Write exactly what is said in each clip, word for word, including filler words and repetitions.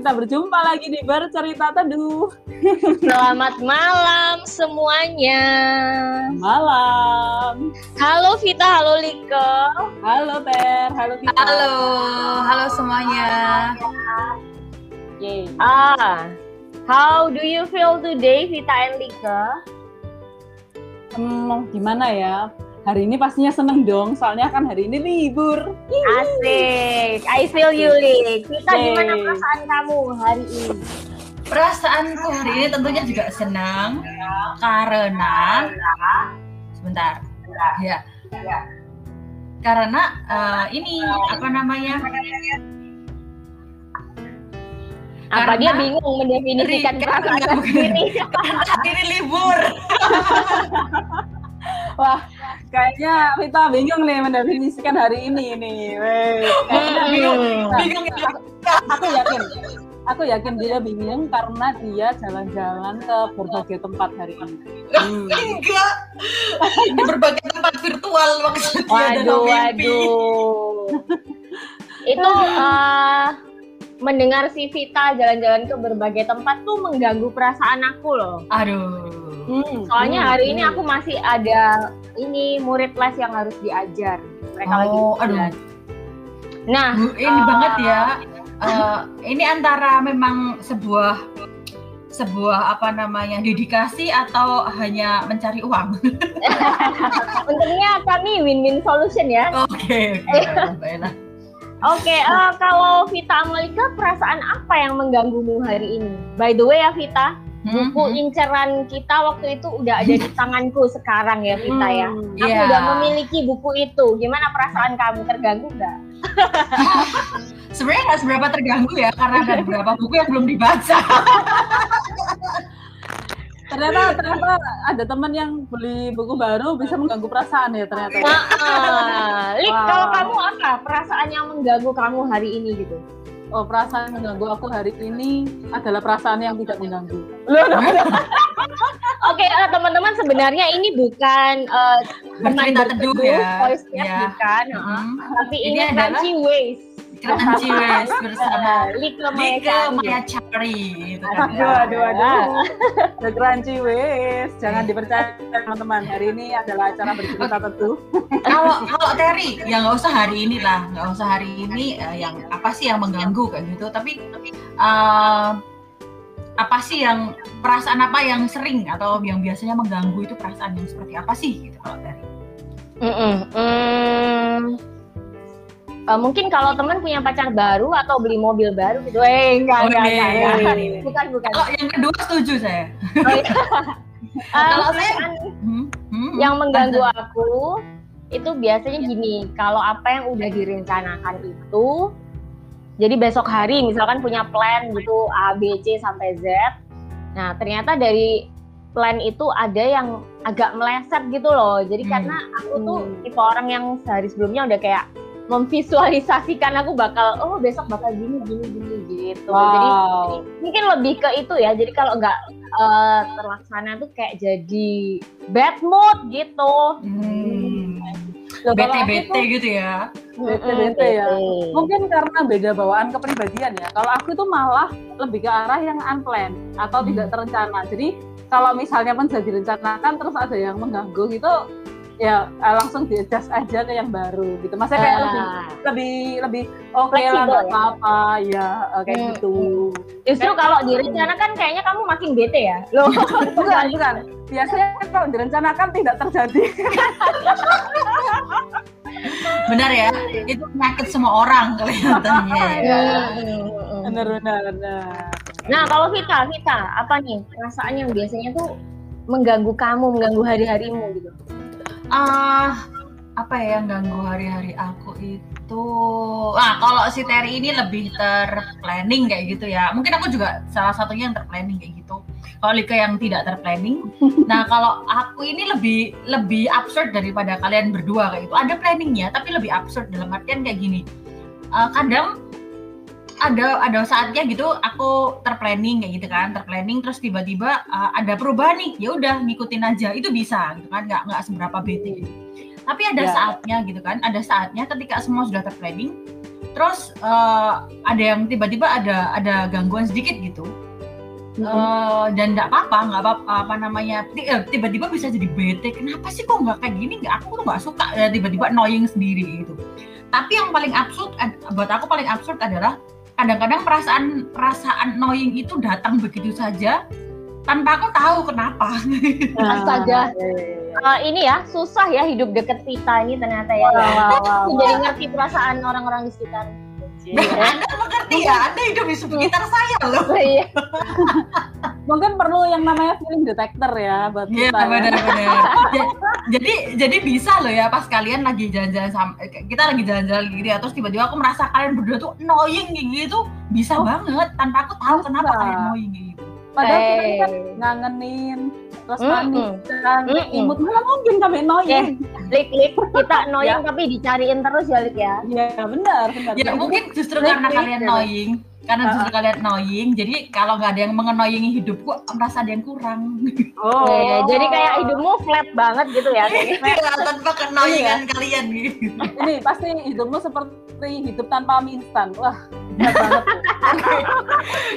kita berjumpa lagi di Bercerita Teduh. Selamat malam semuanya. Malam. Halo Vita, halo Licke. Halo Ter, halo Vita. Halo, halo semuanya. Yeay. Ah, how do you feel today, Vita and Licke? Hmm, gimana ya? Hari ini pastinya seneng dong, soalnya kan hari ini libur. Asik, I feel you, Lik. Kita gimana perasaan kamu hari ini? Perasaanku hari ini tentunya juga senang, karena sebentar, ya, karena uh, ini apa namanya? Apa karena dia bingung mendefinisikan perasaan ini? Karena hari ini libur. Wah, kayaknya kita bingung nih mendefinisikan hari ini nih. Weh, kayaknya bingung. bingung. Aku yakin, aku yakin dia bingung karena dia jalan-jalan ke berbagai tempat hari ini. Hmm. Enggak, di berbagai tempat virtual maksudnya. Waduh, waduh. Itu uh, mendengar si Vita jalan-jalan ke berbagai tempat tuh mengganggu perasaan aku loh. Aduh. Hmm, Soalnya hmm, hari hmm. ini aku masih ada ini murid les yang harus diajar. Mereka oh, lagi belajar. Nah, ini uh, banget ya. Uh, ini antara memang sebuah sebuah apa namanya dedikasi atau hanya mencari uang. Untungnya kami win-win solution ya. Oke, oke. Baiklah. Oke, kalau Vita Malika, perasaan apa yang mengganggumu hari ini? By the way ya Vita, buku mm-hmm. inceran kita waktu itu udah ada di tanganku sekarang ya Vita ya. Aku yeah. udah memiliki buku itu. Gimana perasaan kamu? Terganggu nggak? Sebenarnya nggak seberapa terganggu ya, karena ada beberapa buku yang belum dibaca. ternyata ternyata ada teman yang beli buku baru bisa mengganggu perasaan ya ternyata. Nah, Lik, wow. Kalau kamu apa perasaan yang mengganggu kamu hari ini gitu? Oh, perasaan yang mengganggu aku hari ini adalah perasaan yang tidak mengganggu. Oke, uh, teman-teman, sebenarnya ini bukan uh, bercerita teduh ya, voice-nya ya. Bukan, uh-huh. tapi ini, ini crunchy ways. Crunchy ways bersama Licke Maya Cari. Aduh, aduh, aduh. The crunchy ways, jangan dipercaya teman-teman. Hari ini adalah acara bercerita teduh. Kalau kalau Terry, ya nggak usah hari ini lah, nggak usah hari ini uh, yang apa sih yang mengganggu kayak gitu. Tapi uh, apa sih yang perasaan apa yang sering atau yang biasanya mengganggu itu perasaan yang seperti apa sih gitu kalau Terry? Mm-mm. Mm. Uh, mungkin kalau teman punya pacar baru atau beli mobil baru gitu, eh nggak nggak nggak. Bukan bukan. Kalau yang kedua setuju saya. Oh, iya. uh, kalau saya hmm, hmm, yang mengganggu bener. Aku. Itu biasanya gini, kalau apa yang udah direncanakan itu, jadi besok hari misalkan punya plan gitu A, B, C sampai Z. Nah ternyata dari plan itu ada yang agak meleset gitu loh. Jadi hmm. karena aku tuh tipe orang yang sehari sebelumnya udah kayak memvisualisasikan aku bakal, oh besok bakal gini, gini, gini gitu. Wow. Jadi, jadi mungkin lebih ke itu ya, jadi kalau nggak uh, terlaksana tuh kayak jadi bad mood gitu. Hmm. B T B T gitu ya. B T B T ya. Mungkin karena beda bawaan kepribadian ya. Kalau aku itu malah lebih ke arah yang unplanned atau hmm. tidak terencana. Jadi kalau misalnya pun sudah direncanakan terus ada yang mengganggu gitu, ya langsung di-adjust aja ke yang baru gitu. Maksudnya kayak ah. lebih lebih lebih oke okay lah nggak apa-apa ya kayak hmm. gitu. Justru kalau direncanakan kayaknya kamu makin bete ya. Loh, bukan bukan. Biasanya kalau direncanakan tidak terjadi. Benar ya, itu penyakit semua orang kelihatannya. Benar benar benar. Nah kalau Vita, Vita apa nih perasaan yang biasanya tuh mengganggu kamu, mengganggu hari-harimu gitu? Ah apa ya yang ganggu hari-hari aku itu? Ah kalau si Terry ini lebih terplanning kayak gitu ya. Mungkin aku juga salah satunya yang terplanning kayak gitu. Kalau Licke yang tidak terplanning. Nah kalau aku ini lebih lebih absurd daripada kalian berdua kayak itu. Ada planningnya tapi lebih absurd dalam artian kayak gini. Uh, kadang ada ada saatnya gitu aku terplanning kayak gitu kan, terplanning terus tiba-tiba uh, ada perubahan nih, ya udah ngikutin aja itu bisa gitu kan, nggak nggak seberapa bete. Tapi ada yeah. saatnya gitu kan, ada saatnya ketika semua sudah terplanning terus uh, ada yang tiba-tiba ada ada gangguan sedikit gitu, mm-hmm. uh, dan nggak apa-apa, nggak apa-apa apa namanya, tiba-tiba bisa jadi bete, kenapa sih kok nggak kayak gini, nggak, aku tuh nggak suka, ya, tiba-tiba annoying sendiri gitu. Tapi yang paling absurd buat aku paling absurd adalah kadang-kadang perasaan perasaan annoying itu datang begitu saja tanpa aku tahu kenapa. Astaga. Uh, ini ya, susah ya hidup deket Vita ini ternyata ya. Wow, wow, wow. Jadi ngerti perasaan orang-orang di sekitar. Anda mengerti ya, Anda hidup di sekitar saya loh. Mungkin perlu yang namanya feeling detector ya buat kita. Iya, benar-benar. Jadi jadi bisa loh ya, pas kalian lagi jalan-jalan sama, kita lagi jalan-jalan gitu ya, terus tiba-tiba aku merasa kalian berdua tuh annoying gitu, bisa oh. banget tanpa aku tahu bisa. Kenapa kalian annoying gitu. Padahal hey. Kita kan ngangenin, terus panik, dan imut, mana mungkin kami noyeng. Lik-lik, kita noyeng tapi dicariin terus ya, Lik ya? Iya, benar. Ya, mungkin justru karena kalian noyeng, karena justru kalian noyeng, jadi kalau nggak ada yang mengenoyingi hidupku, merasa ada yang kurang. Oh, jadi kayak hidupmu flat banget gitu ya? Iya, tanpa kenoyingan kalian gitu. Ini pasti hidupmu seperti hidup tanpa mie instan, wah.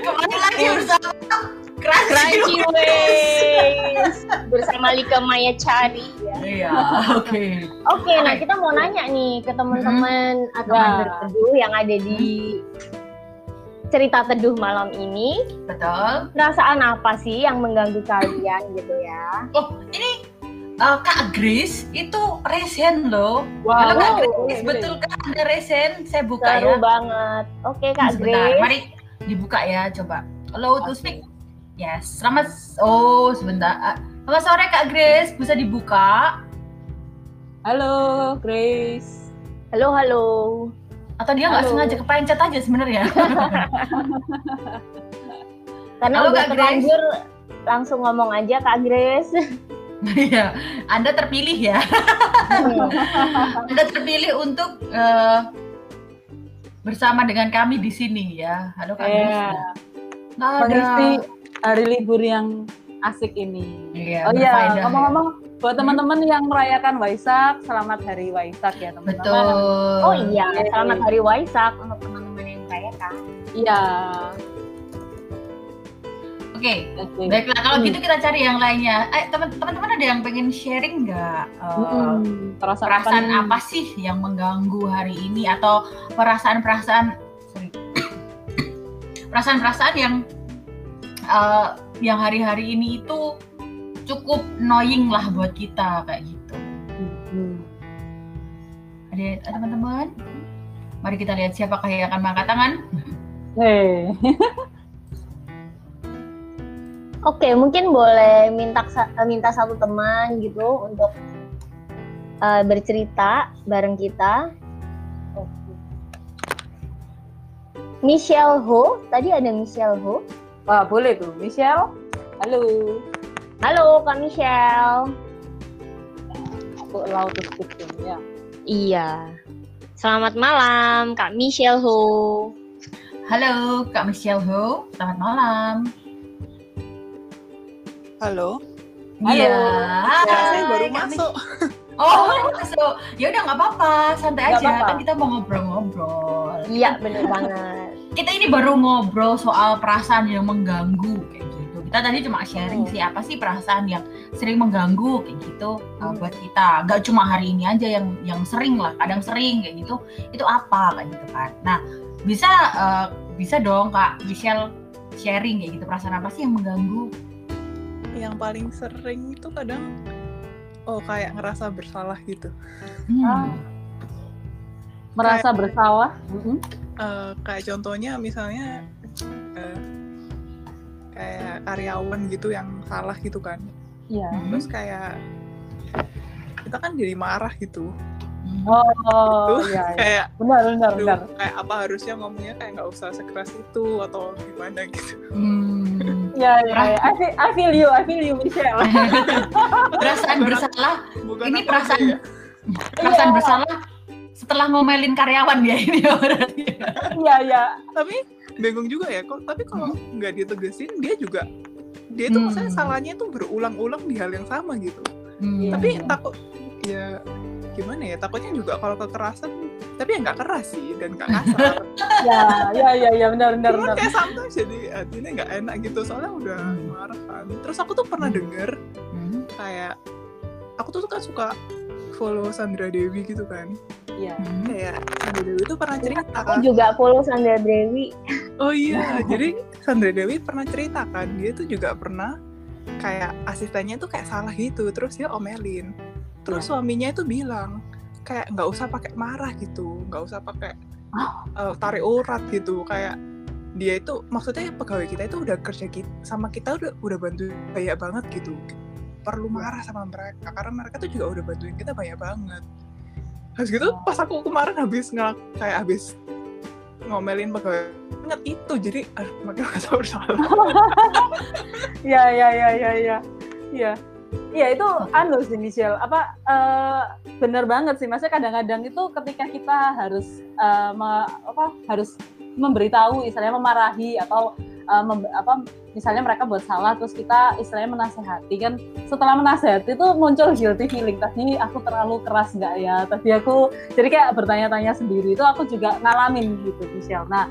Kembali lagi bersama Crunchy Ways bersama Licke Maya Cari. Iya, oke. Oke, nah kita mau nanya nih ke teman-teman hmm. TemanBerteduh yang ada di cerita teduh malam ini. Betul. Perasaan apa sih yang mengganggu kalian gitu ya? Oh, ini Uh, Kak Grace itu resen loh. Wow. Kalau Kak Grace betul kan ada resen, saya buka seru ya. Seru banget. Oke okay, Kak sebentar, Grace. Mari dibuka ya, coba. Hello okay. To speak. Yes, selamat. Oh sebentar. Selamat sore Kak Grace, bisa dibuka? Halo Grace. Halo halo. Atau dia nggak sengaja kepencet aja sebenarnya? Karena halo, udah terlanjur, langsung ngomong aja Kak Grace. Iya, Anda terpilih ya. Anda terpilih untuk uh, bersama dengan kami di sini ya. Halo Kak Grace. Mengisi hari libur yang asik ini. Yeah, oh iya, ngomong-ngomong ya. Buat teman-teman yang merayakan Waisak, selamat hari Waisak ya teman-teman. Betul. Oh iya, selamat hari Waisak untuk teman-teman yang merayakan. Iya. Oke, okay. Baiklah kalau hmm. gitu kita cari yang lainnya. Eh teman-teman ada yang pengen sharing nggak uh, hmm. perasaan, perasaan apa, apa sih yang mengganggu hari ini atau perasaan-perasaan, sorry, perasaan-perasaan yang uh, yang hari-hari ini itu cukup annoying lah buat kita kayak gitu. Hmm. Ada teman-teman? Mari kita lihat siapakah yang akan mengangkat tangan. Hey. Oke, mungkin boleh minta minta satu teman gitu untuk uh, bercerita bareng kita. Okay. Michelle Ho, tadi ada Michelle Ho. Wah, boleh tuh Michelle. Halo. Halo Kak Michelle. Aku allow to speak ya. Iya. Selamat malam Kak Michelle Ho. Halo Kak Michelle Ho, selamat malam. Halo. Iya. Saya baru masuk. Oh, masuk. Ya udah nggak apa-apa, santai gak aja. Apa-apa. Kan kita mau ngobrol-ngobrol. Iya, bener banget. Kita ini baru ngobrol soal perasaan yang mengganggu kayak gitu. Kita tadi cuma sharing hmm. sih apa sih perasaan yang sering mengganggu kayak gitu hmm. buat kita. Nggak cuma hari ini aja yang yang sering lah, kadang sering kayak gitu. Itu apa kayak gitu kan. Nah, bisa uh, bisa dong Kak Michelle sharing kayak gitu perasaan apa sih yang mengganggu? Yang paling sering itu kadang oh kayak ngerasa bersalah gitu. Hmm. Ah. Merasa kayak, bersalah? Uh-huh. Uh, kayak contohnya misalnya uh, kayak karyawan gitu yang salah gitu kan. Iya. Yeah. Terus kayak kita kan jadi marah gitu. Oh gitu. Iya, iya. Kayak benar benar aduh, benar. Kayak apa harusnya ngomongnya kayak nggak usah sekeras itu atau gimana gitu. Hmm. Ya, ya, ya. I feel, I feel you, I feel you, Michelle. Perasaan bersalah, bukan ini perasaan ya? Perasaan yeah. bersalah setelah ngomelin karyawan ya ini berarti. Iya, iya. Tapi bingung juga ya, kok. Tapi kalau hmm. nggak ditegesin, dia juga dia itu hmm. maksudnya salahnya itu berulang-ulang di hal yang sama gitu. Hmm. Tapi yeah. takut, ya gimana ya? Takutnya juga kalau kekerasan tapi ya nggak keras sih dan nggak kasar. ya ya ya ya benar-benar. Cuman benar. Kayak sometimes jadi hatinya nggak enak gitu soalnya udah marah kan. Terus aku tuh pernah denger hmm. kayak aku tuh kan suka follow Sandra Dewi gitu kan. Iya. Hmm. Kayak Sandra Dewi tuh pernah cerita. Aku juga follow Sandra Dewi. Oh iya, jadi Sandra Dewi pernah cerita kan, dia tuh juga pernah kayak asistennya tuh kayak salah gitu, terus dia omelin. Terus suaminya itu bilang kayak nggak usah pakai marah gitu, nggak usah pakai uh, tarik urat gitu, kayak dia itu maksudnya pegawai kita itu udah kerja kita, sama kita udah udah bantu banyak banget gitu, perlu marah sama mereka karena mereka tuh juga udah bantuin kita banyak banget. Habis gitu pas aku kemarin habis ngelak kayak habis ngomelin pegawai inget itu, jadi aduh makin nggak tahu salah. ya ya ya ya ya ya. Iya itu anu sih Michelle, apa uh, benar banget sih, maksudnya kadang-kadang itu ketika kita harus uh, me, apa harus memberitahu, istilahnya memarahi atau uh, mem, apa misalnya mereka buat salah terus kita istilahnya menasehati kan, setelah menasehati itu muncul guilty feeling, tadi aku terlalu keras nggak ya, tadi aku jadi kayak bertanya-tanya sendiri, itu aku juga ngalamin gitu Michelle. Nah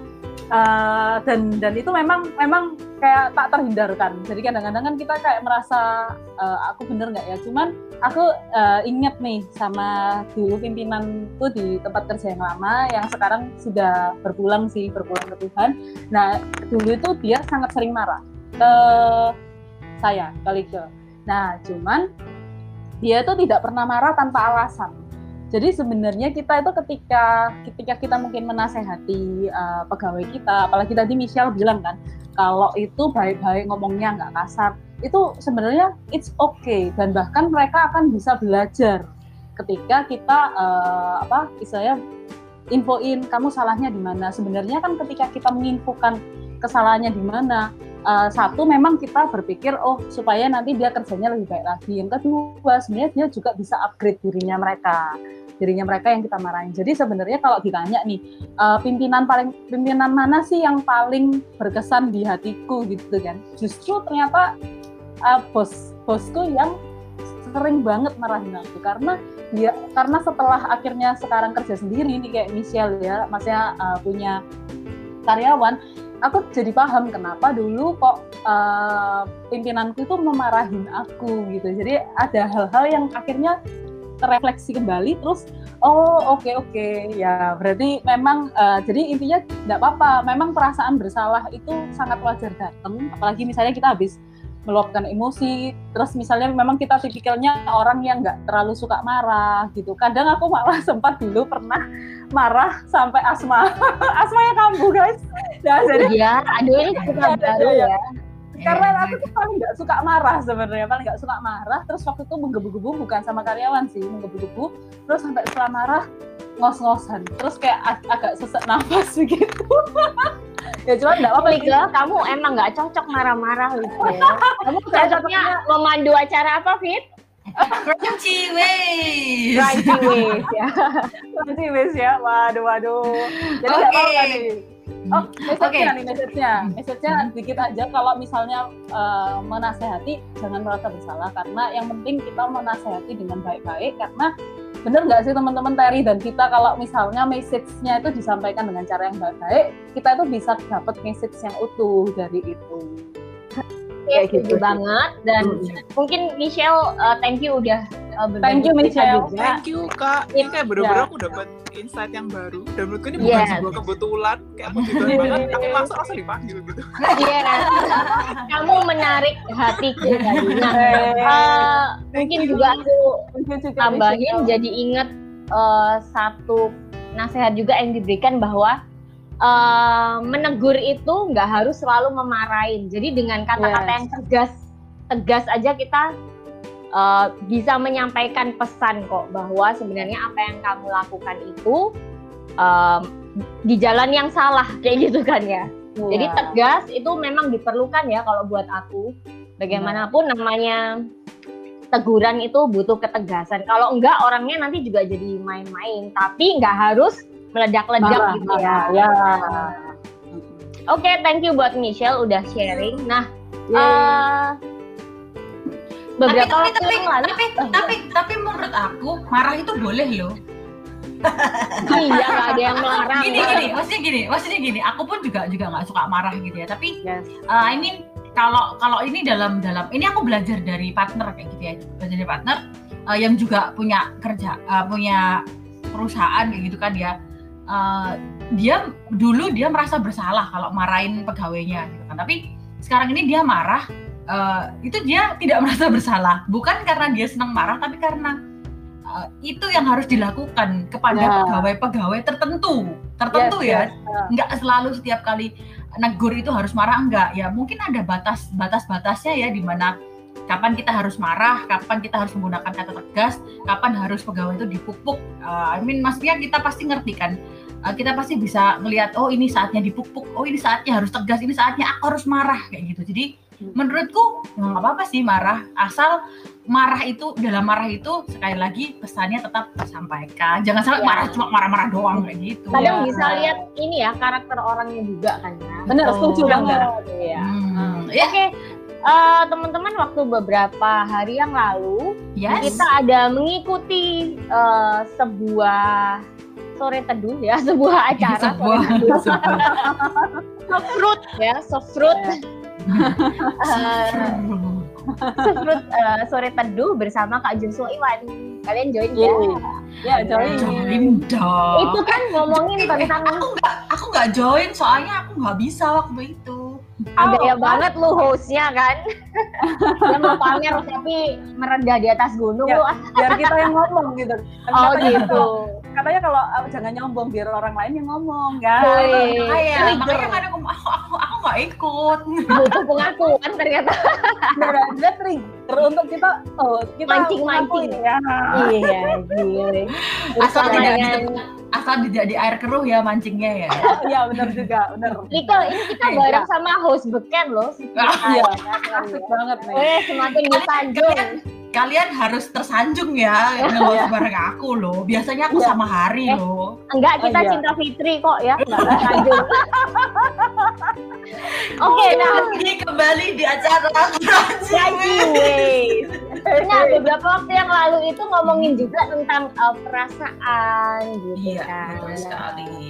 uh, dan dan itu memang memang kayak tak terhindarkan. Jadi kadang-kadang kan kita kayak merasa e, aku bener nggak ya. Cuman aku e, ingat nih sama dulu pimpinanku di tempat kerja yang lama, yang sekarang sudah berpulang sih, berpulang ke Tuhan. Nah dulu itu dia sangat sering marah ke saya, ke Licke. Nah cuman dia tuh tidak pernah marah tanpa alasan. Jadi sebenarnya kita itu ketika ketika kita mungkin menasehati uh, pegawai kita, apalagi tadi Michelle bilang kan, kalau itu baik-baik ngomongnya nggak kasar, itu sebenarnya it's okay, dan bahkan mereka akan bisa belajar ketika kita uh, apa istilahnya infoin kamu salahnya di mana. Sebenarnya kan ketika kita menginfokan kesalahannya di mana, Uh, satu memang kita berpikir oh supaya nanti dia kerjanya lebih baik lagi, yang kedua sebenarnya dia juga bisa upgrade dirinya mereka dirinya mereka yang kita marahin. Jadi sebenarnya kalau ditanya nih uh, pimpinan paling pimpinan mana sih yang paling berkesan di hatiku gitu kan, justru ternyata uh, bos bosku yang sering banget marahin aku, karena dia karena setelah akhirnya sekarang kerja sendiri nih kayak Michelle ya, maksudnya uh, punya karyawan, aku jadi paham kenapa dulu kok uh, pimpinanku itu memarahin aku gitu. Jadi ada hal-hal yang akhirnya terefleksi kembali, terus oh oke okay, oke okay. ya berarti memang uh, jadi intinya tidak apa-apa, memang perasaan bersalah itu sangat wajar datang, apalagi misalnya kita habis meluapkan emosi, terus misalnya memang kita tipikalnya orang yang nggak terlalu suka marah gitu. Kadang aku malah sempat dulu pernah marah sampai asma, asmanya kambuh guys. Nah, jadi ya, aduh ini bukan baru ya. ya. Karena aku tuh paling nggak suka marah sebenarnya, paling nggak suka marah. Terus waktu itu menggebu-gebu bukan sama karyawan sih, menggebu-gebu. Terus sampai setelah marah ngos-ngosan, terus kayak ag- agak sesak nafas begitu. Ya cuma enggak apa-apa Licke, kamu emang enggak cocok marah-marah Licke. Kamu cocoknya memandu acara apa, Fit? Crunchy Waves. Crunchy Waves ya. Crunchy Waves ya. Waduh, waduh. Jadi enggak okay. Apa-apa nih. Oh, message-nya okay. nih, message-nya. Message-nya dikit aja, kalau misalnya uh, menasehati, jangan merasa bersalah. Karena yang penting kita menasehati dengan baik-baik, karena bener nggak sih teman-teman Terry dan kita kalau misalnya message-nya itu disampaikan dengan cara yang baik-baik, kita itu bisa dapat message yang utuh dari itu. Iya, gitu banget. Dan mm. mungkin Michelle, uh, thank you udah uh, thank you Michelle. Juga. Thank you Kak. Ini kayak bener-bener yeah. aku dapat insight yang baru. Dan menurutku ini bukan yeah. sebuah kebetulan, kayak kebetulan banget. Aku langsung langsung dipanggil gitu. Iya. Kamu menarik hatiku tadinya. Uh, mungkin you. Juga aku tambahin jadi ingat uh, satu nasihat juga yang diberikan bahwa Uh, menegur itu nggak harus selalu memarahin. Jadi dengan kata-kata yes. yang tegas, tegas aja kita uh, bisa menyampaikan pesan kok bahwa sebenarnya apa yang kamu lakukan itu uh, di jalan yang salah kayak gitu kan ya. Yeah. Jadi tegas itu memang diperlukan ya kalau buat aku. Bagaimanapun yeah. namanya teguran itu butuh ketegasan. Kalau enggak orangnya nanti juga jadi main-main. Tapi nggak harus meledak-ledak gitu ya. ya. Oke, okay, thank you buat Michelle udah sharing. Nah, uh, beberapa tapi, tapi, tapi, tapi, tapi, tapi menurut aku marah itu boleh loh. Iya, nggak ada yang melarang. Gini gini, maksudnya gini, maksudnya gini. Aku pun juga juga nggak suka marah gitu ya. Tapi yes. uh, I mean kalau kalau ini dalam dalam ini aku belajar dari partner kayak gitu ya, belajar dari partner uh, yang juga punya kerja, uh, punya perusahaan kayak gitu kan ya. Uh, dia dulu dia merasa bersalah kalau marahin pegawainya gitu kan. Tapi sekarang ini dia marah. Uh, itu dia tidak merasa bersalah, bukan karena dia senang marah, tapi karena uh, itu yang harus dilakukan kepada yeah. pegawai-pegawai tertentu, tertentu yes, ya, yes. Nggak selalu setiap kali negur itu harus marah, enggak ya, mungkin ada batas, batas-batasnya ya, di mana kapan kita harus marah, kapan kita harus menggunakan kata tegas, kapan harus pegawai itu dipupuk. Uh, I mean, maksudnya kita pasti ngerti kan, uh, kita pasti bisa ngelihat, oh ini saatnya dipupuk, oh ini saatnya harus tegas, ini saatnya aku harus marah kayak gitu. Jadi menurutku nggak apa-apa sih marah, asal marah itu, dalam marah itu sekali lagi pesannya tetap tersampaikan, jangan sampai ya. marah cuma marah-marah doang kayak gitu. Kadang ya. bisa lihat ini ya karakter orangnya juga kan ya. Bener, oh, setuju banget. Ya. Hmm. Oke, okay. uh, teman-teman waktu beberapa hari yang lalu yes. kita ada mengikuti uh, sebuah sore teduh ya, sebuah acara. Sebuah. Sefrut ya, sefrut. Sefrut uh, sore teduh bersama Kak Joshua Iwan. Kalian join ya? Ya, join. Join dong. Itu kan ngomongin tentang aku nggak aku nggak join soalnya aku nggak bisa waktu itu. Ada oh, ya banget lu hostnya kan. Dia mau pamer tapi merendah di atas gunung ya, lu. Biar kita yang ngomong gitu. Tapi oh katanya gitu. Kalau, katanya kalau jangan nyombong biar orang lain yang ngomong kan. Oh, iya. Makanya kadang aku aku aku, aku gak ikut. Butuh pengakuan ternyata. Berada trigger untuk kita oh, kita mancing-mancing ya. Iya, gile. Asal tidak ditemukan. Asal tidak di air keruh ya mancingnya ya. Iya benar juga, benar. Liko, ini kita bareng sama host beken loh. Iya, asik banget nih. Eh, semakin disanjung. Kalian, kalian harus tersanjung ya, ngelos bareng aku loh. Biasanya aku sama Hari eh, loh. Enggak, kita oh, iya. Cinta Fitri kok ya. Enggak tersanjung. Oke, okay, nah kembali di acara Graduate. Nah, beberapa waktu yang lalu itu ngomongin juga tentang uh, perasaan gitu iya, kan. Betul sekali.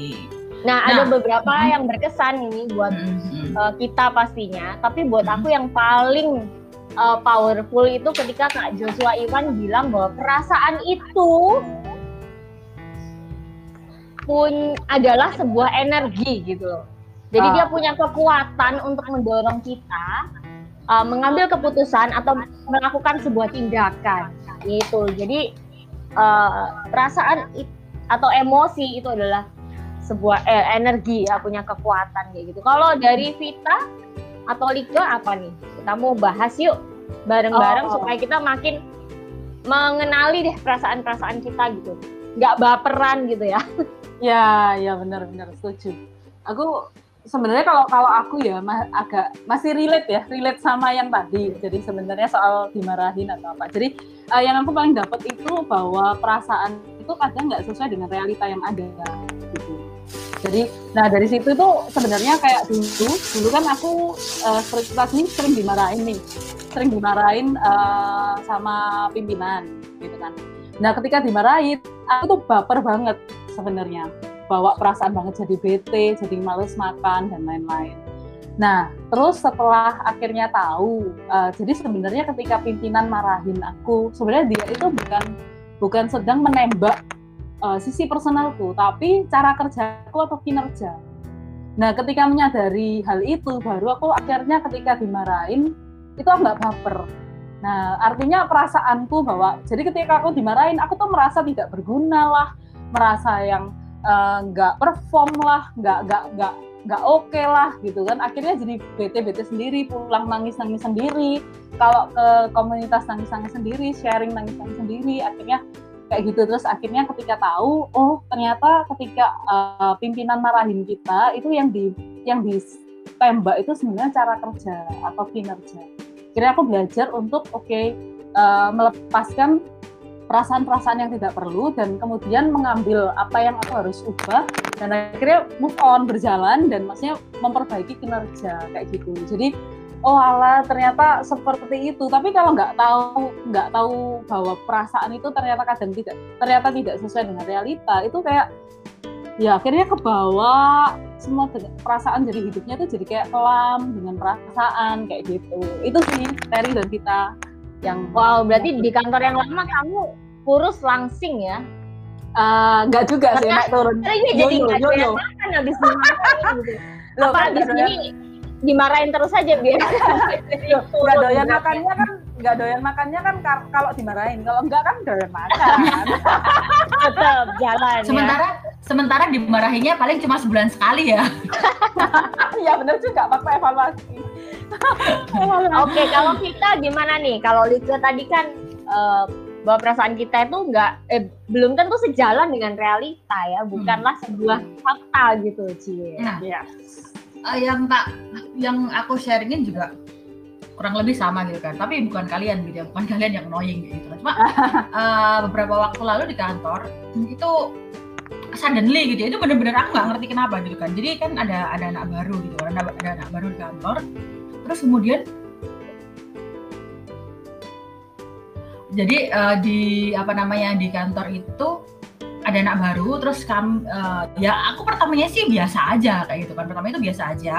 Nah, nah ada beberapa mm-hmm. yang berkesan ini buat mm-hmm. uh, kita pastinya. Tapi buat mm-hmm. aku yang paling uh, powerful itu ketika Kak Joshua Iwan bilang bahwa perasaan itu pun adalah sebuah energi gitu loh. Jadi uh. dia punya kekuatan untuk mendorong kita uh, mengambil keputusan atau melakukan sebuah tindakan gitu. Jadi uh, perasaan itu atau emosi itu adalah sebuah eh, energi ya, punya kekuatan kayak gitu. Kalau dari Vita atau Licke apa nih? Kita mau bahas yuk bareng-bareng oh. supaya kita makin mengenali deh perasaan-perasaan kita gitu. Nggak baperan gitu ya. Ya, ya benar-benar setuju. Aku sebenarnya kalau kalau aku ya ma- agak masih relate ya, relate sama yang tadi. Jadi sebenarnya soal dimarahin atau apa. Jadi uh, yang aku paling dapat itu bahwa perasaan itu kadang nggak sesuai dengan realita yang ada gitu. Jadi, nah dari situ tuh sebenarnya kayak dulu, dulu kan aku uh, sering, sering sering dimarahin nih, sering dimarahin uh, sama pimpinan gitu kan. Nah ketika dimarahin, aku tuh baper banget sebenarnya, bawa perasaan banget jadi bete, jadi males makan dan lain-lain. Nah, terus setelah akhirnya tahu, uh, jadi sebenarnya ketika pimpinan marahin aku, sebenarnya dia itu bukan bukan sedang menembak uh, sisi personalku, tapi cara kerjaku atau kinerja. Nah, ketika menyadari hal itu, baru aku akhirnya ketika dimarahin, itu aku nggak baper. Nah, artinya perasaanku bahwa, jadi ketika aku dimarahin, aku tuh merasa tidak berguna lah, merasa yang nggak uh, perform lah, nggak nggak nggak nggak oke lah gitu kan. Akhirnya jadi bete-bete sendiri, pulang nangis-nangis sendiri. Kalau ke komunitas nangis-nangis sendiri, sharing nangis-nangis sendiri, akhirnya kayak gitu. Terus akhirnya ketika tahu, oh ternyata ketika uh, pimpinan marahin kita, itu yang di yang ditembak itu sebenarnya cara kerja atau kinerja. Akhirnya aku belajar untuk oke okay, uh, melepaskan perasaan-perasaan yang tidak perlu dan kemudian mengambil apa yang aku harus ubah dan akhirnya move on, berjalan dan maksudnya memperbaiki kinerja kayak gitu. Jadi oh Allah ternyata seperti itu. Tapi kalau nggak tahu nggak tahu bahwa perasaan itu ternyata kadang tidak ternyata tidak sesuai dengan realita, itu kayak ya akhirnya kebawa semua perasaan, jadi hidupnya tuh jadi kayak kelam dengan perasaan kayak gitu. Itu sih Terry dan Vita yang wow. Berarti di kantor yang lama kamu kurus langsing ya? Uh, enggak juga sih, naik turun. Ini jadi nggak ada makan habis dimarahin gitu. Loh, apa habis ini dimarahin terus aja biar nggak doyan makannya kan? Nggak doyan makannya kan kalau dimarahin, kalau enggak kan doyan makan. Tetap jalan. Sementara ya. Sementara dimarahinnya paling cuma sebulan sekali ya. Iya benar juga, pakai evaluasi. Oke, kalau kita gimana nih? Kalau Licke tadi kan uh, bahwa perasaan kita itu enggak eh, belum tentu sejalan dengan realita ya, bukanlah sebuah fakta gitu, Cie. Nah, ya. Uh, yang tak yang aku sharingin juga kurang lebih sama gitu kan, tapi bukan kalian gitu ya, bukan kalian yang annoying gitu kan, cuma uh, beberapa waktu lalu di kantor itu suddenly gitu ya, itu benar-benar aku nggak ngerti kenapa gitu kan. Jadi kan ada ada anak baru gitu kan, ada, ada anak baru di kantor, terus kemudian jadi uh, di apa namanya di kantor itu ada anak baru, terus kam uh, ya aku pertamanya sih biasa aja kayak gitu kan, pertamanya itu biasa aja.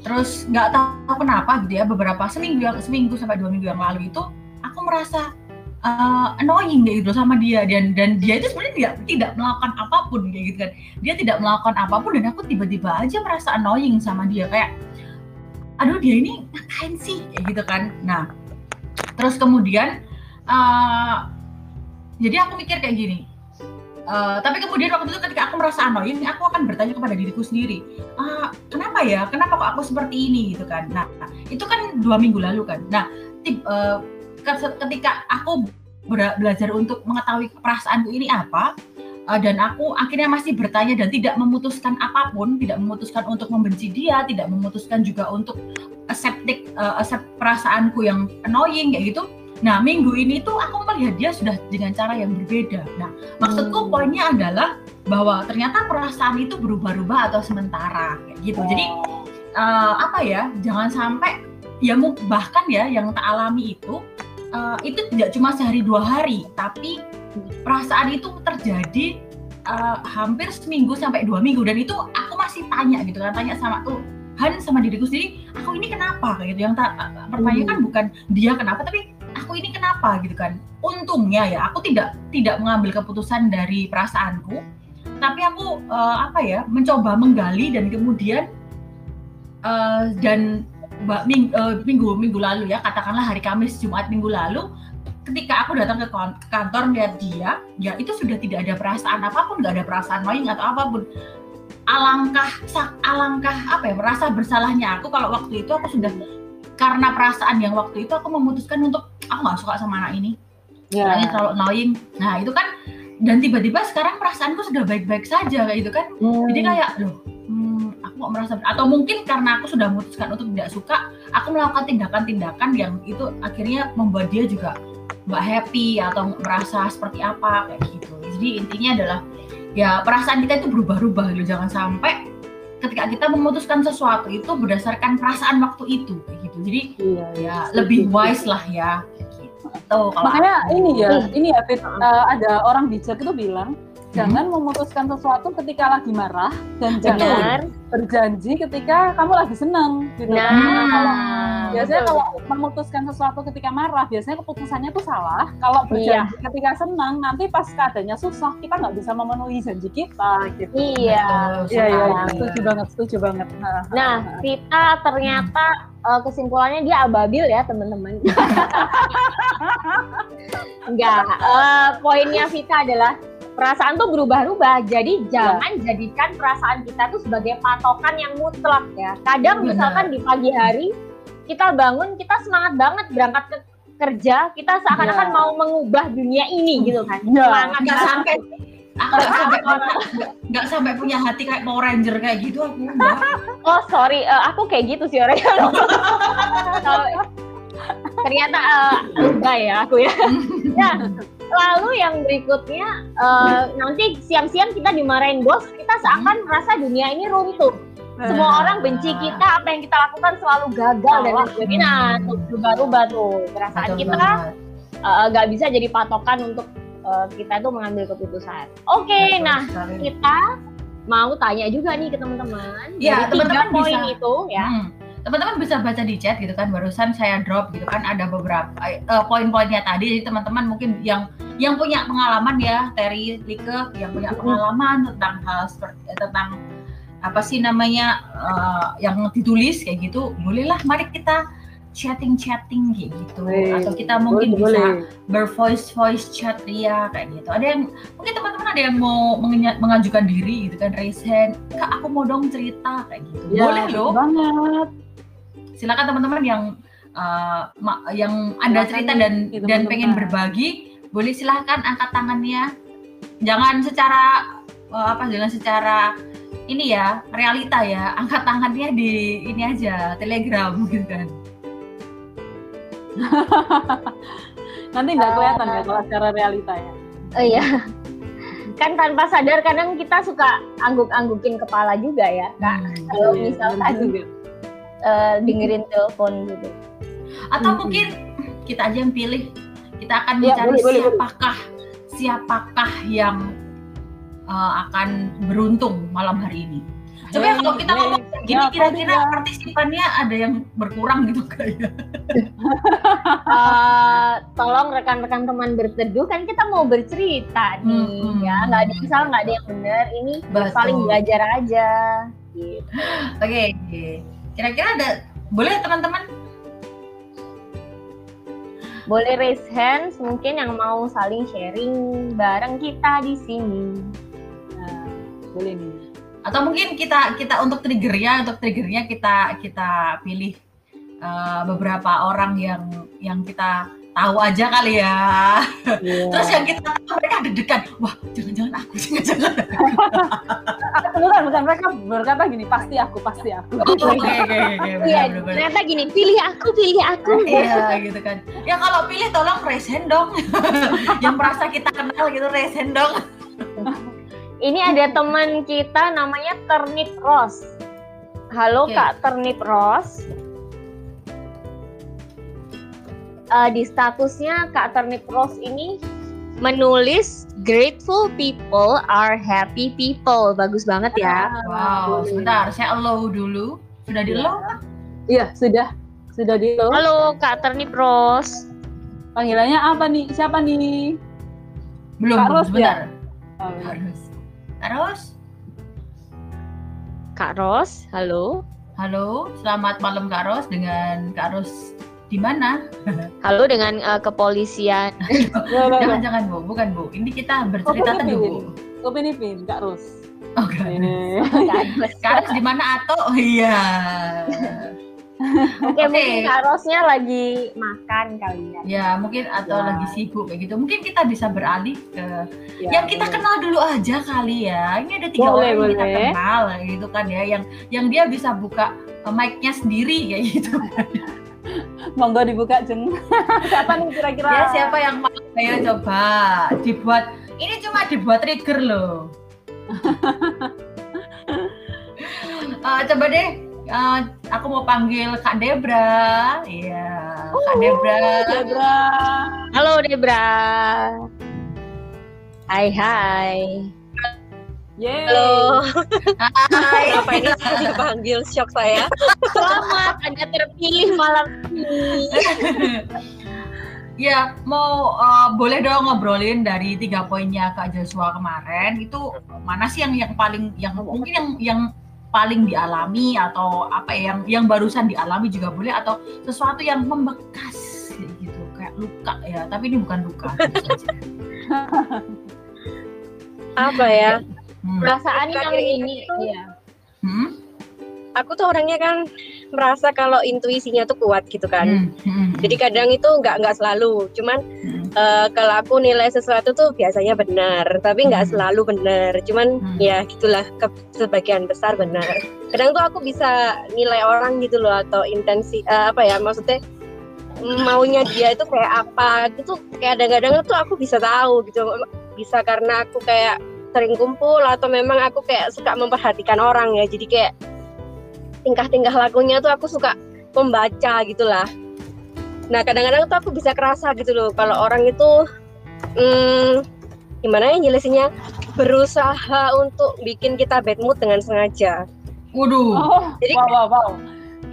Terus nggak tahu kenapa gitu ya, beberapa seminggu seminggu sampai dua minggu yang lalu itu aku merasa uh, annoying kayak gitu sama dia, dan dan dia itu sebenarnya tidak tidak melakukan apapun kayak gitu kan, dia tidak melakukan apapun dan aku tiba-tiba aja merasa annoying sama dia, kayak aduh dia ini ngapain sih kayak gitu kan. Nah terus kemudian uh, jadi aku mikir kayak gini. Uh, tapi kemudian waktu itu ketika aku merasa annoying, aku akan bertanya kepada diriku sendiri, ah, kenapa ya, kenapa kok aku seperti ini gitu kan. Nah itu kan dua minggu lalu kan. Nah tip, uh, ketika aku belajar untuk mengetahui perasaanku ini apa, uh, dan aku akhirnya masih bertanya dan tidak memutuskan apapun, tidak memutuskan untuk membenci dia, tidak memutuskan juga untuk accept, uh, accept perasaanku yang annoying kayak gitu. Nah, minggu ini tuh aku melihat dia sudah dengan cara yang berbeda. Nah, maksudku poinnya adalah bahwa ternyata perasaan itu berubah-ubah atau sementara kayak gitu. Jadi uh, apa ya? Jangan sampai ya bahkan ya yang tak alami itu uh, itu tidak cuma sehari dua hari, tapi perasaan itu terjadi uh, hampir seminggu sampai dua minggu, dan itu aku masih tanya gitu kan, tanya sama tuh Han sama diriku sendiri, aku ini kenapa kayak gitu. Yang tak pertanyaan kan bukan dia kenapa, tapi aku ini kenapa gitu kan. Untungnya ya aku tidak tidak mengambil keputusan dari perasaanku, tapi aku uh, apa ya mencoba menggali, dan kemudian uh, dan ming, uh, minggu minggu lalu ya, katakanlah hari Kamis Jumat minggu lalu, ketika aku datang ke kantor melihat dia, ya itu sudah tidak ada perasaan apapun, nggak ada perasaan main atau apapun. Alangkah alangkah apa ya merasa bersalahnya aku kalau waktu itu aku sudah, karena perasaan yang waktu itu aku memutuskan untuk aku nggak suka sama anak ini, yeah. Anaknya terlalu annoying. Nah itu kan, dan tiba-tiba sekarang perasaanku sudah baik-baik saja kayak gitu kan. Mm. Jadi kayak loh, hmm, aku nggak merasa, atau mungkin karena aku sudah memutuskan untuk tidak suka, aku melakukan tindakan-tindakan yang itu akhirnya membuat dia juga nggak happy atau merasa seperti apa kayak gitu. Jadi intinya adalah ya perasaan kita itu berubah-ubah gitu, jangan sampai ketika kita memutuskan sesuatu itu berdasarkan perasaan waktu itu kayak gitu. Jadi iya, ya lebih wise lah ya gitu. Makanya aku, ini ya, ini ya uh, ada orang bijak itu bilang hmm. jangan memutuskan sesuatu ketika lagi marah, dan jangan berjanji ketika kamu lagi senang gitu. Nah, nah kalau, biasanya betul. Kalau memutuskan sesuatu ketika marah biasanya keputusannya tuh salah. Kalau berjanji iya. ketika senang, nanti pas keadaannya susah kita nggak bisa memenuhi janji kita gitu. Iya, betul, iya, iya, setuju banget, setuju banget. Nah, Vita ternyata hmm. kesimpulannya dia ababil ya teman-teman. Enggak, uh, poinnya Vita adalah perasaan tuh berubah-ubah, jadi jangan ya. Jadikan perasaan kita tuh sebagai patokan yang mutlak ya. Kadang bener. Misalkan di pagi hari kita bangun, kita semangat banget berangkat ke kerja, kita seakan-akan ya. Mau mengubah dunia ini gitu kan. Ya. Semangat nggak sampai, nggak sampai, nggak sampai punya hati kayak Power Ranger kayak gitu aku enggak. Oh sorry, uh, aku kayak gitu sih orangnya. Ternyata uh, enggak ya aku ya. Ya. Lalu yang berikutnya, uh, nanti siang-siang kita dimarahin bos, kita seakan merasa dunia ini runtuh. Semua orang benci kita, apa yang kita lakukan selalu gagal dan sebagainya. Nah, berubah-ubah tuh perasaan kita, nggak uh, bisa jadi patokan untuk uh, kita tuh mengambil keputusan. Oke, okay, nah sekali. Kita mau tanya juga nih ke teman-teman. Ya, teman-teman poin bisa, itu ya. Hmm, teman-teman bisa baca di chat gitu kan, barusan saya drop gitu kan, ada beberapa uh, poin-poinnya tadi. Jadi teman-teman mungkin yang yang punya pengalaman ya, Terry, Licke, yang punya pengalaman tentang hal seperti tentang apa sih namanya uh, yang ditulis kayak gitu, bolehlah mari kita chatting-chatting kayak gitu, hey, atau kita mungkin boleh, bisa bervoice-voice chat ya kayak gitu. Ada yang mungkin teman-teman ada yang mau mengajukan diri gitu kan, raise hand, kak aku mau dong cerita kayak gitu, ya, boleh loh. Banget. Silakan teman-teman yang uh, yang ada cerita dan gitu, dan teman-teman pengen berbagi. Boleh silahkan angkat tangannya, jangan secara apa, jangan secara ini ya, realita ya, angkat tangannya di ini aja, Telegram gitu kan. Nanti nggak kelihatan uh, ya kalau secara realita ya. Oh iya, kan tanpa sadar kadang kita suka angguk-anggukin kepala juga ya, nah, kalau iya, misal tadi uh, dengerin telepon gitu. Atau mm-hmm. mungkin kita aja yang pilih. Kita akan ya, mencari boleh, siapakah boleh. siapakah yang uh, akan beruntung malam hari ini. Coba hey, ya kalau kita hey, ngomong gini, ya, kira-kira ya. partisipannya ada yang berkurang gitu kayaknya. uh, tolong rekan-rekan teman berteduh, kan kita mau bercerita nih, hmm, ya nggak ada yang salah, nggak ada yang benar. Ini betul, saling belajar aja. Gitu. Oke, okay, okay. Kira-kira ada, boleh teman-teman? Boleh raise hands mungkin yang mau saling sharing bareng kita di sini. Nah, boleh nih. Atau mungkin kita kita untuk triggernya untuk triggernya kita kita pilih uh, beberapa orang yang yang kita tahu aja kali ya. Yeah. Terus yang kita tahu mereka deg-degan. Wah, jangan-jangan aku, jangan-jangan. Bukan, bukan mereka berkata gini, pasti aku, pasti aku. Oke, oke, oke. Ternyata gini, pilih aku, pilih aku. Iya, gitu kan. Ya kalau pilih tolong raise hand dong. Yang merasa kita kenal gitu, raise hand dong. Ini ada teman kita namanya Turnip Rose. Halo okay. Kak Turnip Rose. Uh, di statusnya Kak Turnip Rose ini menulis grateful people are happy people. Bagus banget ya. Wow, sebentar saya allow dulu. Sudah di allow? Iya, sudah. Sudah di allow. Halo Kak Turnip Rose. Panggilannya apa nih? Siapa nih? Belum, Kak Rose ya? Oh, Kak Rose. Kak Rose, halo. Halo, selamat malam Kak Rose, dengan Kak Rose di mana? Halo dengan uh, kepolisian. Jangan-jangan Bu, bukan Bu. Ini kita bercerita teduh. Kopi Nipin, Kak Rus. Oke. Okay. Kak Rus di mana Ato? Iya. Oke, okay, okay. Mungkin Kak Rusnya lagi makan kali ya. Ya, mungkin atau ya. lagi sibuk kayak gitu. Mungkin kita bisa beralih ke ya, yang kita kenal dulu aja kali ya. Ini ada tiga boleh, orang yang boleh. kita kenal gitu kan ya, yang yang dia bisa buka uh, mic-nya sendiri kayak gitu. Monggo dibuka jeng. Siapa nih kira-kira? Ya siapa yang mau? Ayo coba dibuat. Ini cuma dibuat trigger loh. uh, coba deh. Uh, aku mau panggil Kak Debra. Iya. Yeah. Uh, Kak Debra. Debra. Halo Debra. Hai hai. Yeay. Halo. Hai. Apa ini sudah panggil, shock saya. Selamat Anda terpilih malam ini. Ya, mau uh, boleh dong ngobrolin dari tiga poinnya Kak Joshua kemarin. Itu mana sih yang yang paling yang mungkin yang yang paling dialami atau apa ya, yang yang barusan dialami juga boleh, atau sesuatu yang membekas gitu kayak luka ya, tapi ini bukan luka. Apa ya? Hmm. Perasaan kali ini tuh, iya. hmm? Aku tuh orangnya kan merasa kalau intuisinya tuh kuat gitu kan. Hmm. Hmm. Jadi kadang itu nggak nggak selalu. Cuman hmm. uh, kalau aku nilai sesuatu tuh biasanya benar, tapi nggak hmm. selalu benar. Cuman hmm. ya gitulah, ke sebagian besar benar. Kadang tuh aku bisa nilai orang gitu loh, atau intensi uh, apa ya maksudnya, maunya dia itu kayak apa gitu. Kayak kadang-kadang tuh aku bisa tahu gitu, bisa karena aku kayak sering kumpul, atau memang aku kayak suka memperhatikan orang ya, jadi kayak tingkah-tingkah lakunya tuh aku suka membaca gitulah. Nah kadang-kadang tuh aku bisa kerasa gitu loh kalau orang itu hmm, gimana ya jelasinnya, berusaha untuk bikin kita bad mood dengan sengaja. Waduh. Oh, jadi wow, wow, wow.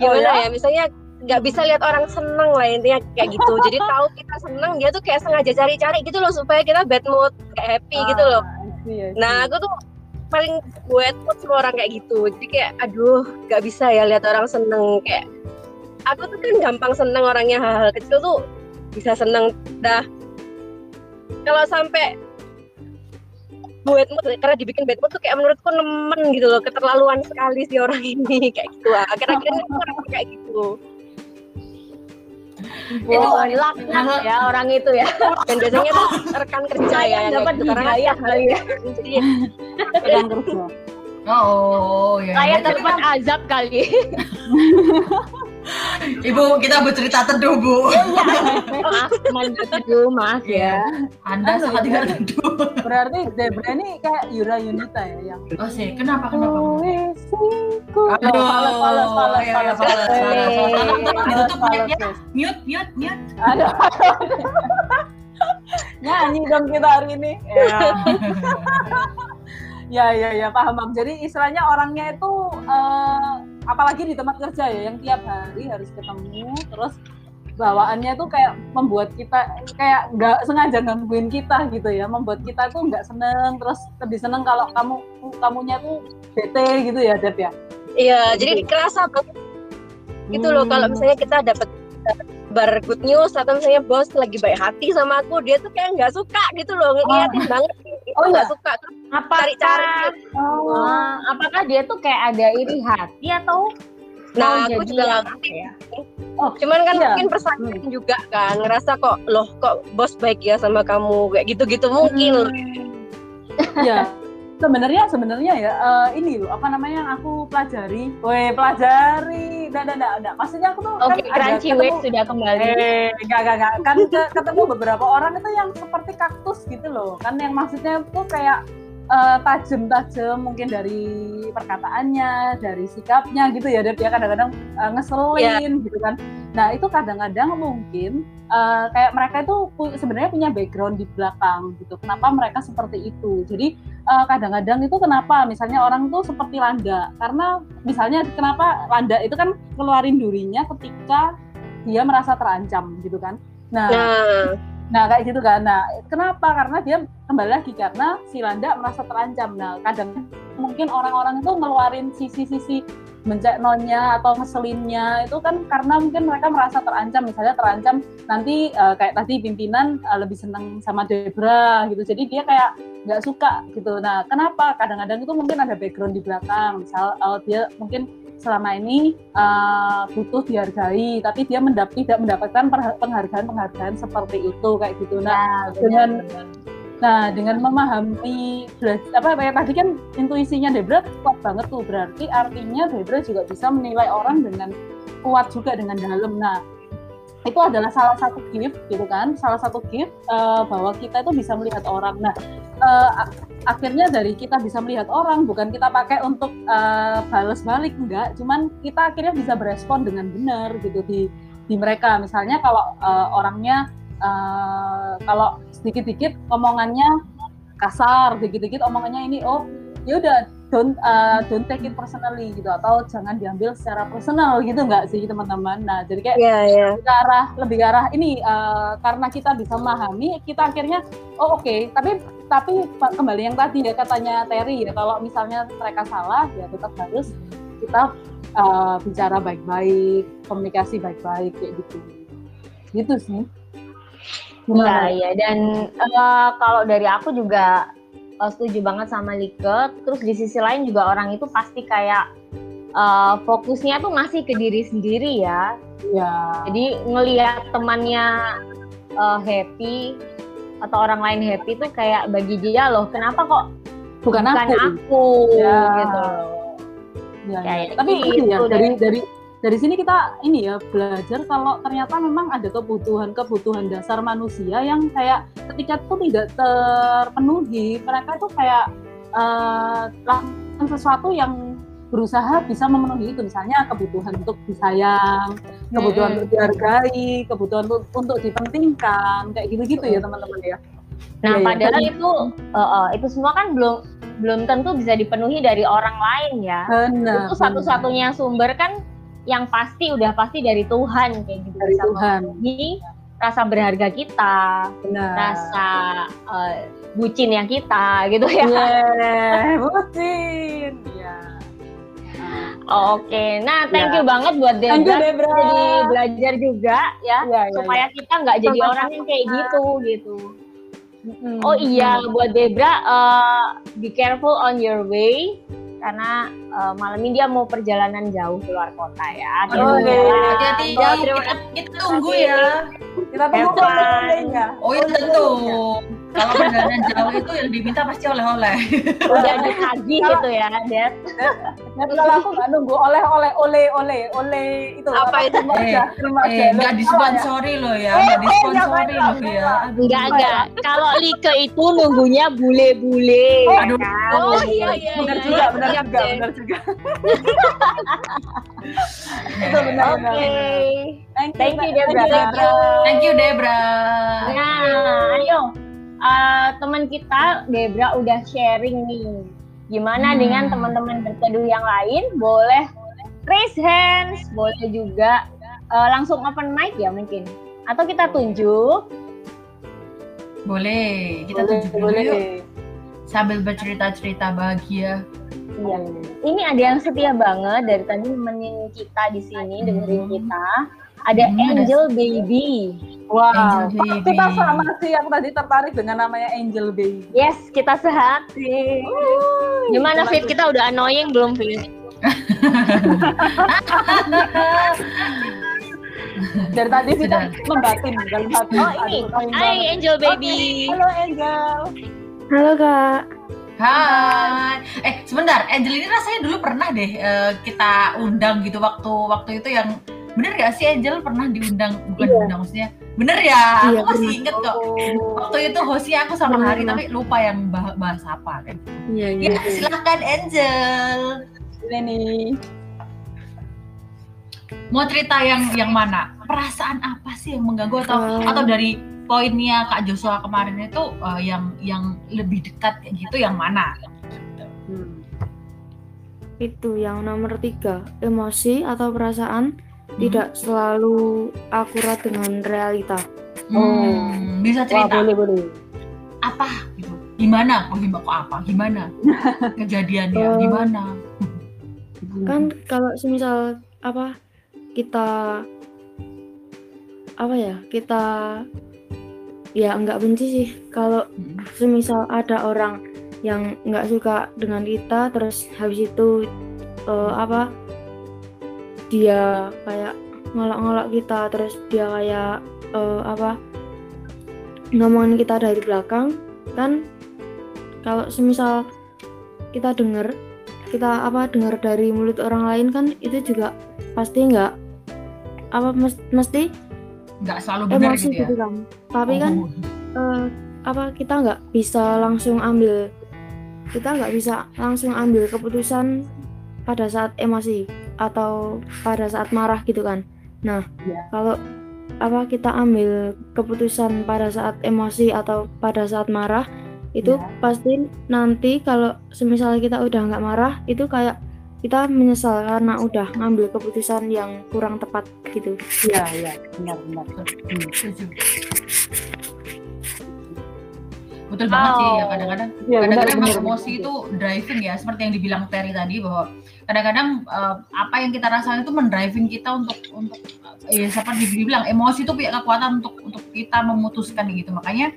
Gimana oh, ya? ya misalnya nggak bisa lihat orang seneng lah intinya kayak gitu. Jadi tahu kita seneng, dia tuh kayak sengaja cari-cari gitu loh supaya kita bad mood, kayak happy ah, gitu loh. I see, I see. Nah aku tuh paling bad mood sama orang kayak gitu. Jadi kayak aduh nggak bisa ya lihat orang seneng, kayak aku tuh kan gampang seneng orangnya, hal-hal kecil tuh bisa seneng dah. Kalau sampai bad mood karena dibikin bad mood tuh kayak menurutku nemen gitu loh, keterlaluan sekali si orang ini kayak gitu. Akhir-akhirnya orang kayak gitu. Wow, itu laknat ya orang itu ya. Dan biasanya tuh rekan kerja ya yang dapat hidayah kali ya. Rekan kerja. Oh, ya. Saya dapat azab kali. Ibu, kita bercerita teduh, Bu. Iya. Maaf, mandat teduh, maaf ya. Anda sangat tidak teduh. Berarti Debra ini kayak Yura Yunita ya yang. Oh sih, kenapa kenapa? Aduh, palas palas palas palas. Ditutup mic-nya. Mute, mute, mute. Aduh. Nyanyi dong kita hari ini. Ya, ya, ya, paham, Mam. Jadi istilahnya orangnya itu eh, apalagi di tempat kerja ya, yang tiap hari harus ketemu, terus bawaannya tuh kayak membuat kita kayak nggak sengaja gangguin kita gitu ya, membuat kita tuh nggak seneng, terus lebih seneng kalau kamu kamunya tuh bete gitu ya, Deb ya. Iya, gitu. Jadi kerasa banget gitu loh, hmm. kalau misalnya kita dapat bar good news atau misalnya bos lagi baik hati sama aku, dia tuh kayak nggak suka gitu loh, ngeliatin oh. banget gitu, nggak oh, suka cari cari oh. oh. apakah dia tuh kayak ada iri hati atau nah aku juga nggak ngerti ya. Oh cuman kan iya. mungkin persaingan hmm. juga kan, ngerasa kok loh kok bos baik ya sama kamu kayak gitu gitu mungkin hmm. loh. Ya sebenarnya sebenarnya ya uh, ini loh apa namanya yang aku pelajari, weh pelajari, tidak tidak tidak, maksudnya aku tuh okay, kan ada ketemu sudah kembali, eh gak gak gak kan ketemu beberapa orang itu yang seperti kaktus gitu loh, kan yang maksudnya tuh kayak uh, tajam-tajam mungkin dari perkataannya, dari sikapnya gitu ya, dia kadang-kadang uh, ngeselin yeah. gitu kan. Nah itu kadang-kadang mungkin uh, kayak mereka itu pu- sebenarnya punya background di belakang gitu. Kenapa mereka seperti itu? Jadi uh, kadang-kadang itu kenapa misalnya orang tuh seperti landa, karena misalnya kenapa landa itu kan keluarin durinya ketika dia merasa terancam gitu kan. Nah, nah. nah kayak gitu kan. Nah kenapa? Karena dia kembali lagi karena si landa merasa terancam. Nah kadang mungkin orang-orang itu ngeluarin sisi-sisi menceknonnya atau ngeselinnya itu kan karena mungkin mereka merasa terancam, misalnya terancam nanti uh, kayak tadi pimpinan uh, lebih seneng sama Debra gitu, jadi dia kayak nggak suka gitu. Nah kenapa kadang-kadang itu mungkin ada background di belakang, misal uh, dia mungkin selama ini uh, butuh dihargai tapi dia mendap- tidak mendapatkan penghargaan-penghargaan seperti itu kayak gitu. Nah ya, dengan ya. Nah, dengan memahami apa kayak tadi kan intuisinya Debra kuat banget tuh, berarti artinya Debra juga bisa menilai orang dengan kuat juga dengan dalam. Nah, itu adalah salah satu gift gitu kan, salah satu gift uh, bahwa kita itu bisa melihat orang. Nah, uh, akhirnya dari kita bisa melihat orang bukan kita pakai untuk uh, balas balik, enggak, cuman kita akhirnya bisa berespon dengan benar gitu di di mereka. Misalnya kalau uh, orangnya Uh, kalau sedikit-dikit omongannya kasar, sedikit-dikit omongannya ini, oh yaudah don't uh, don't take it personally gitu, atau jangan diambil secara personal gitu, nggak sih teman-teman? Nah jadi kayak yeah, yeah. ke arah lebih ke arah ini uh, karena kita bisa memahami, kita akhirnya oh oke, okay. tapi tapi kembali yang tadi ya katanya Terry ya, kalau misalnya mereka salah ya tetap harus kita uh, bicara baik-baik, komunikasi baik-baik kayak gitu, gitu sih. Nah, ya, dan uh, kalau dari aku juga uh, setuju banget sama Licke. Terus di sisi lain juga orang itu pasti kayak uh, fokusnya tuh masih ke diri sendiri ya. Ya. Jadi ngelihat temannya uh, happy atau orang lain happy tuh kayak bagi dia loh, kenapa kok bukan, bukan aku, aku ya. Gitu. Ya, ya, ya. Tapi itu ya, dari dari Dari sini kita ini ya belajar kalau ternyata memang ada kebutuhan-kebutuhan dasar manusia yang kayak ketika itu tidak terpenuhi, mereka tuh kayak uh, lakukan sesuatu yang berusaha bisa memenuhi itu, misalnya kebutuhan untuk disayang, kebutuhan untuk dihargai, kebutuhan untuk, untuk dipentingkan, kayak gitu-gitu ya teman-teman ya. Nah, ya, padahal ya. itu uh, uh, itu semua kan belum belum tentu bisa dipenuhi dari orang lain ya. Benar. Itu satu-satunya sumber kan yang pasti udah pasti dari Tuhan kayak gitu, dari bisa Tuhan. Memenuhi rasa berharga kita, benar. Rasa uh, bucinnya kita gitu ya. Yeah, bucin. Yeah. Oke, okay. Nah thank you ya. banget buat Debra, you, Debra. Jadi belajar juga ya, ya, ya supaya ya. kita nggak jadi Sampai orang yang kayak gitu gitu. Mm-hmm. Oh iya, buat Debra, uh, be careful on your way karena uh, malam ini dia mau perjalanan jauh keluar kota ya. Oh, oke, okay. Jadi oh, kita, kita tunggu ya. Kita tunggu perjalanannya. Oh iya tentu. Kalau perjalanan jauh itu yang diminta pasti oleh-oleh. Udah ditagih gitu ya, Dad. Kalau aku nggak nunggu oleh-oleh, oleh-oleh, oleh itu. Apa itu? Eh, nggak disponsori loh ya, nggak disponsori loh ya. Nggak, nggak. Kalau Licke itu nunggunya bule-bule. Aduh. Oh iya iya. Benar juga, benar juga, benar juga. Itu benar. Oke. Thank you Debra. Thank you Debra. Nah, ayo. Uh, teman kita Debra udah sharing nih. Gimana hmm. dengan teman-teman berteduh yang lain? Boleh raise hands, boleh juga uh, langsung open mic ya mungkin. Atau kita tunjuk. Boleh, kita boleh, tunjuk dulu boleh. Yuk. Sambil bercerita-cerita bahagia. Iya. Ini ada yang setia banget dari tadi nemenin kita di sini, hmm. dengerin kita. Ada hmm, Angel ada Baby. Wow, Angel kita Baby. Sama sih, aku tadi tertarik dengan namanya Angel Baby. Yes, kita sehati. Uh, Gimana Fit, kita udah annoying belum Fit? Dari tadi Vita membatin dalam hati. Oh ini, hai Angel Baby. Okay. Halo Angel. Halo Kak. Hai. Eh sebentar, Angel ini rasanya dulu pernah deh uh, kita undang gitu waktu waktu itu yang bener gak sih Angel pernah diundang? Bukan iya. diundang maksudnya. Bener ya? Aku iya, masih inget kok. Oh. Waktu itu hostnya aku sama Hari tapi lupa yang bahas apa kan. Iya, iya. Ya, silahkan Angel. Ini nih. Mau cerita yang yang mana? Perasaan apa sih yang mengganggu atau oh. atau dari poinnya Kak Joshua kemarin itu uh, yang yang lebih dekat kayak gitu yang mana? Hmm. Itu yang nomor tiga, emosi atau perasaan tidak hmm. selalu akurat dengan realita. Oh, hmm. bisa cerita. Wah, boleh, boleh. Apa gitu? Gimana? Kok oh, apa? Gimana? Kejadiannya uh, gimana? Kan kalau semisal apa? Kita apa ya? Kita ya enggak benci sih kalau hmm. semisal ada orang yang enggak suka dengan kita terus habis itu uh, apa? dia kayak ngolok-ngolok kita terus dia kayak uh, apa ngomongin kita dari belakang kan kalau semisal kita dengar kita apa dengar dari mulut orang lain kan itu juga pasti nggak apa mesti nggak selalu benar gitu ya kan. Tapi oh. kan uh, apa kita nggak bisa langsung ambil kita nggak bisa langsung ambil keputusan pada saat emosi atau pada saat marah gitu kan. Nah, yeah. kalau apa kita ambil keputusan pada saat emosi atau pada saat marah itu yeah. pasti nanti kalau semisal kita udah nggak marah itu kayak kita menyesal karena udah ngambil keputusan yang kurang tepat gitu. Iya, yeah, iya, yeah. benar-benar. Hmm. Betul banget oh. sih ya kadang-kadang. Yeah, kadang-kadang benar, emosi benar. Itu driving ya seperti yang dibilang Terry tadi bahwa kadang-kadang uh, apa yang kita rasakan itu mendriving kita untuk untuk ya seperti dibilang emosi itu punya kekuatan untuk untuk kita memutuskan gitu. Makanya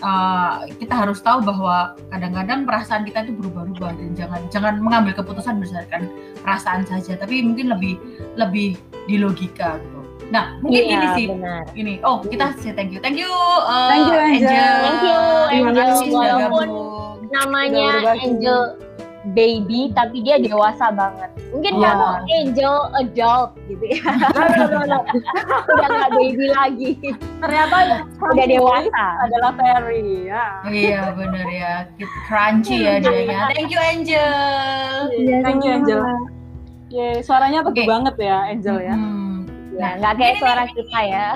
uh, kita harus tahu bahwa kadang-kadang perasaan kita itu berubah-ubah dan jangan jangan mengambil keputusan berdasarkan perasaan saja tapi mungkin lebih lebih di logika gitu. Nah, mungkin iya, ini sih. Benar. Ini. Oh, kita say thank you. Thank you. Uh, thank you Angel. Angel. Thank you Angel. Walaupun namanya Angel baby tapi dia dewasa banget. Mungkin yeah. kamu angel adult gitu ya. Udah nggak baby lagi. Ternyata udah dewasa. Adalah Terry ya. Iya benar ya. Crunchy ya jadinya. Thank you Angel. Yeah, thank you Angel. Ya yeah, suaranya teduh okay. banget ya Angel ya. Hmm. Nah, nggak kayak ini, suara ini. Kita ya.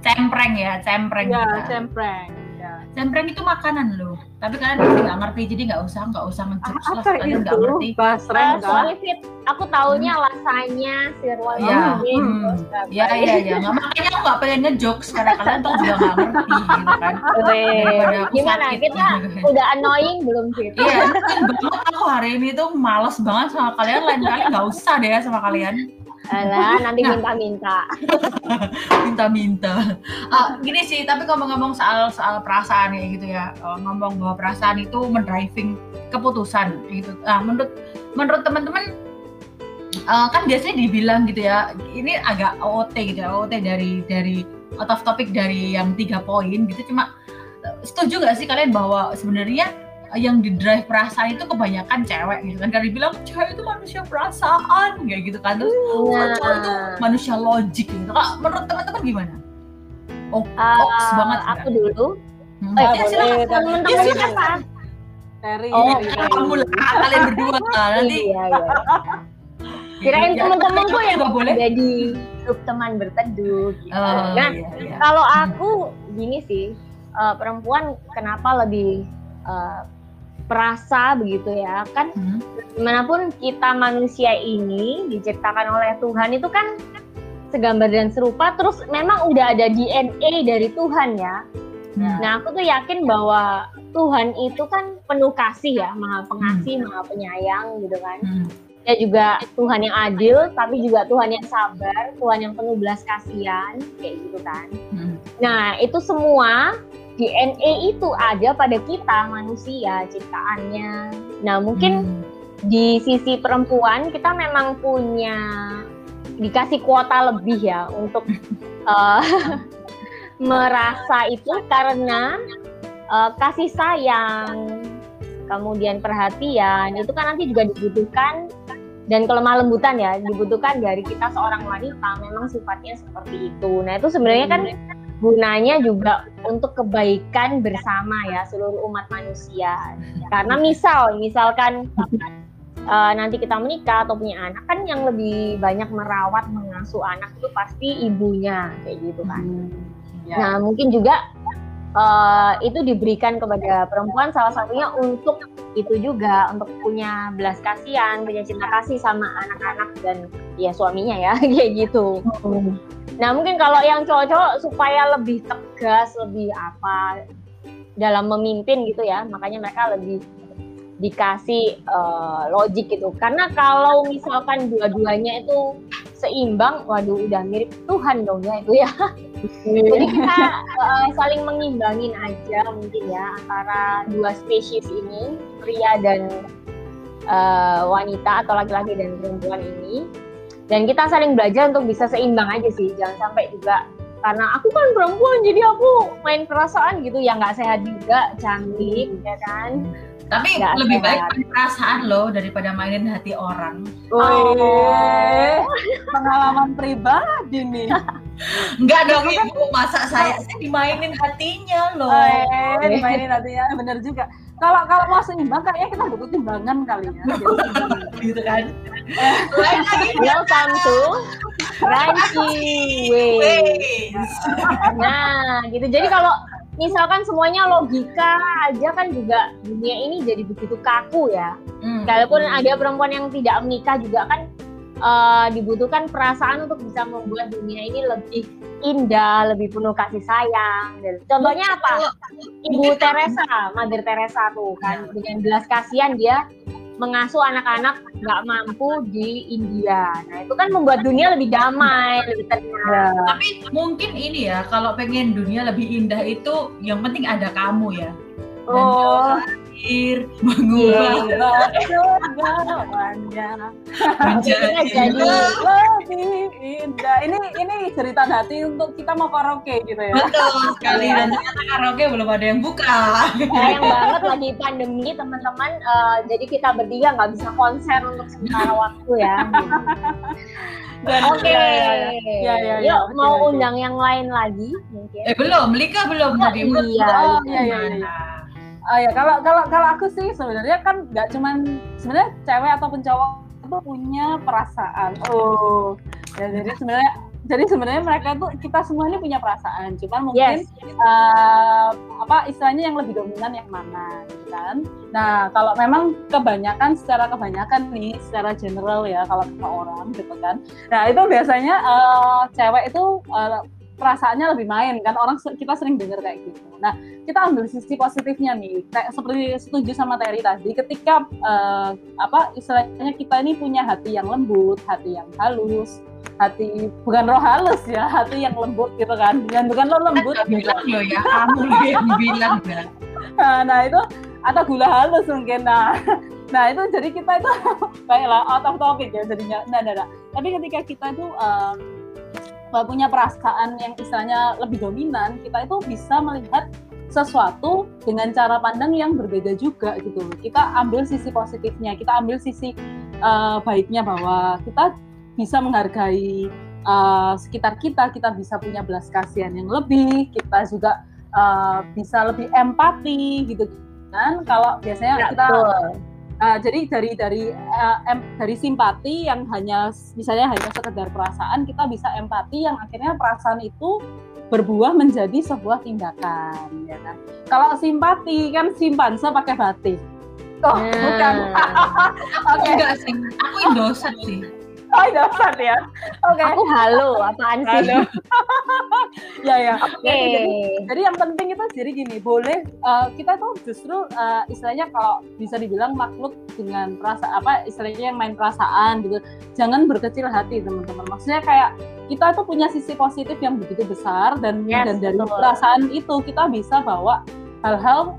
Cempreng ya, cempreng. Ya, kita. cempreng. Ya. Cempreng itu makanan loh. Tapi kalian pasti nggak ngerti, jadi nggak usah, nggak usah menjurus lah. Kalian nggak ngerti. Basreng, uh, soalnya Fit, aku taunya hmm. lasanya, sirloin. Ya, iya, iya, iya. Makanya aku nggak pengen ngejokes karena kalian tuh juga nggak ngerti, gitu kan? Gimana? Kita udah annoying belum sih? Iya, betul. Aku hari ini tuh malas banget sama kalian. Lain kali nggak usah deh sama kalian. Alah, nanti minta-minta. Minta-minta. Uh, gini sih, tapi ngomong-ngomong soal soal perasaan ya gitu ya. Uh, ngomong bahwa perasaan itu mendriving keputusan gitu. Nah, menurut menurut teman-teman uh, kan biasanya dibilang gitu ya. Ini agak O O T gitu ya. O O T dari dari out of topic dari yang tiga poin gitu. Cuma setuju enggak sih kalian bahwa sebenarnya yang didrive perasaan itu kebanyakan cewek gitu kan, karena dibilang cewek itu manusia perasaan kayak gitu kan, terus nah. cowok itu manusia logik gitu. Kak, menurut teman-teman gimana? Oh, uh, oks banget. Aku kan? dulu. Hmm. Oh, ya, silakan teman-teman siapa? Terry. Oh, kamu lah kalian berdua nanti. Iya, iya. Kirain teman-temanku yang boleh jadi grup teman berteduh. Gitu. Oh, nah, iya, iya. Kalau aku gini sih, uh, perempuan kenapa lebih uh, perasa begitu ya kan, hmm. dimanapun kita manusia ini diciptakan oleh Tuhan itu kan segambar dan serupa, terus memang udah ada D N A dari Tuhan ya. hmm. Nah aku tuh yakin bahwa Tuhan itu kan penuh kasih ya, maha pengasih, hmm. maha penyayang gitu kan. hmm. Dia juga Tuhan yang adil, tapi juga Tuhan yang sabar, Tuhan yang penuh belas kasihan kayak gitu kan. hmm. Nah itu semua D N A itu ada pada kita manusia ciptaannya. Nah mungkin hmm. di sisi perempuan kita memang punya dikasih kuota lebih ya untuk uh, merasa itu karena uh, kasih sayang, kemudian perhatian itu kan nanti juga dibutuhkan, dan kelemah lembutan ya dibutuhkan dari kita seorang wanita, memang sifatnya seperti itu. Nah itu sebenarnya kan gunanya juga untuk kebaikan bersama ya seluruh umat manusia. Karena misal, misalkan uh, nanti kita menikah atau punya anak kan yang lebih banyak merawat, mengasuh anak itu pasti ibunya kayak gitu kan. Hmm, ya. Nah mungkin juga uh, itu diberikan kepada perempuan salah satunya untuk itu juga, untuk punya belas kasihan, punya cinta kasih sama anak-anak dan ya suaminya ya kayak gitu. Hmm. Nah mungkin kalau yang cowok-cowok supaya lebih tegas, lebih apa dalam memimpin gitu ya, makanya mereka lebih dikasih uh, logik gitu. Karena kalau misalkan dua-duanya itu seimbang, waduh udah mirip Tuhan dong ya itu ya. Jadi kita uh, saling mengimbangin aja mungkin ya antara dua spesies ini, pria dan uh, wanita atau laki-laki dan perempuan ini. Dan kita saling belajar untuk bisa seimbang aja sih, jangan sampai juga karena aku kan perempuan jadi aku main perasaan gitu ya, nggak sehat juga, cantik ya kan. Tapi gak lebih sehat. Baik main perasaan loh daripada mainin hati orang. Oh, oh. Pengalaman pribadi nih. Enggak dong ibu, masa saya sih dimainin hatinya loh. Oh, dimainin hatinya, bener juga. Kalau kalau mau seimbang kayaknya kita butuh timbangan kali ya. Gitu kan. Lain lagi welcome to Ranchi Waves. Nah, gitu. Jadi kalau misalkan semuanya logika aja kan juga dunia ini jadi begitu kaku ya. Hmm. Kalaupun ada perempuan yang tidak menikah juga kan uh, dibutuhkan perasaan untuk bisa membuat dunia ini lebih indah, lebih penuh kasih sayang. Contohnya apa? Ibu Teresa, Madre Teresa tuh kan dengan belas kasihan dia mengasuh anak-anak nggak mampu di India. Nah itu kan membuat dunia lebih damai, lebih tenang. Tapi mungkin ini ya, kalau pengen dunia lebih indah itu yang penting ada kamu ya. Dan oh. berpikir, mengubah, menjadi lebih indah. Ini ini cerita hati untuk kita mau karaoke gitu ya. Betul sekali, dan ternyata karaoke belum ada yang buka. Sayang banget lagi pandemi teman-teman, uh, jadi kita bertiga nggak bisa konser untuk sementara waktu ya. Oke, yuk mau undang yang lain lagi mungkin. Eh belum, Licke belum tadi. Iya, iya, iya. Oh ya, kalau kalau kalau aku sih sebenarnya kan nggak cuman, sebenarnya cewek ataupun cowok itu punya perasaan. Oh, ya, jadi sebenarnya jadi sebenarnya mereka tuh, kita semua ini punya perasaan. Cuman mungkin yes. uh, apa istilahnya yang lebih dominan yang mana, kan? Nah, kalau memang kebanyakan secara kebanyakan nih, secara general ya kalau kita orang gitu kan. Nah itu biasanya uh, cewek itu uh, perasaannya lebih main kan, orang kita sering dengar kayak gitu. Nah, kita ambil sisi positifnya nih. Kayak seperti setuju sama Terry tadi, ketika uh, apa istilahnya kita ini punya hati yang lembut, hati yang halus, hati bukan roh halus ya, hati yang lembut gitu kan. Dan bukan lo lembut gitu loh ya, kamu yang dibilang ya. Nah, itu atau gula halus mungkin. Nah, nah itu jadi kita itu baiklah out of topic ya jadinya. Nah, nah, nah. Tapi ketika kita itu um, punya perasaan yang istilahnya lebih dominan, kita itu bisa melihat sesuatu dengan cara pandang yang berbeda juga gitu. Kita ambil sisi positifnya, kita ambil sisi uh, baiknya bahwa kita bisa menghargai uh, sekitar kita, kita bisa punya belas kasihan yang lebih, kita juga uh, bisa lebih empati gitu kan. Kalau biasanya kita Uh, jadi dari dari uh, em, dari simpati yang hanya misalnya hanya sekedar perasaan, kita bisa empati yang akhirnya perasaan itu berbuah menjadi sebuah tindakan ya kan. Kalau simpati kan simpanse pakai batik. Oh, hmm. bukan. Oke, okay. Enggak sih. Aku Indosat sih. Oh, Indosat ya. Oke. Okay. Aku halo, apaan sih? Halo. ya ya. Oke. Okay. Jadi, jadi yang penting itu jadi gini, boleh uh, kita tuh justru uh, istilahnya kalau bisa dibilang makhluk dengan perasaan, apa istilahnya yang main perasaan gitu. Jangan berkecil hati teman-teman. Maksudnya kayak kita tuh punya sisi positif yang begitu besar, dan yes, dan dari betul. Perasaan itu kita bisa bawa hal-hal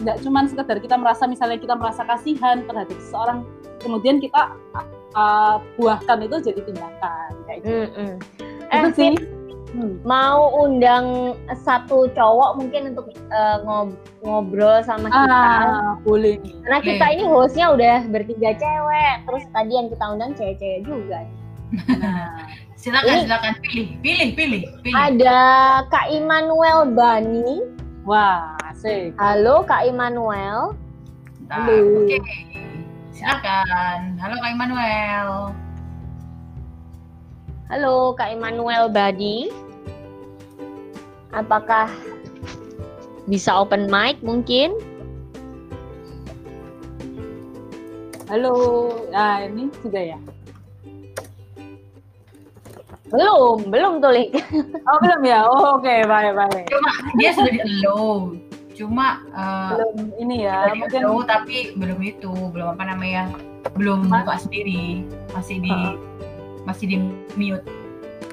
nggak uh, cuma sekedar kita merasa, misalnya kita merasa kasihan terhadap seseorang, kemudian kita Uh, buahkan itu jadi tindakan kayak gitu. Mm-hmm. Eh, sih hmm. mau undang satu cowok mungkin untuk uh, ngob- ngobrol sama kita. Ah, boleh. Karena kita eh. ini hostnya udah bertiga cewek, terus tadi yang kita undang cewek-cewek juga. Nah, silakan ini, silakan pilih, pilih, pilih, pilih. Ada Kak Immanuel Bani. Wah, asik. Halo Kak Immanuel. Nah, oke. Okay. Silakan. Halo Kak Immanuel. Halo Kak Immanuel Badi. Apakah bisa open mic mungkin? Halo. Nah, ini sudah ya? Belum, belum tulik. Oh, belum ya. Oh, oke, okay. Baik-baik. Cuma dia sudah belum. Cuma uh, belum ini ya, mungkin tahu, tapi belum itu, belum apa namanya, belum Mas? buka sendiri, masih di uh. masih di mute.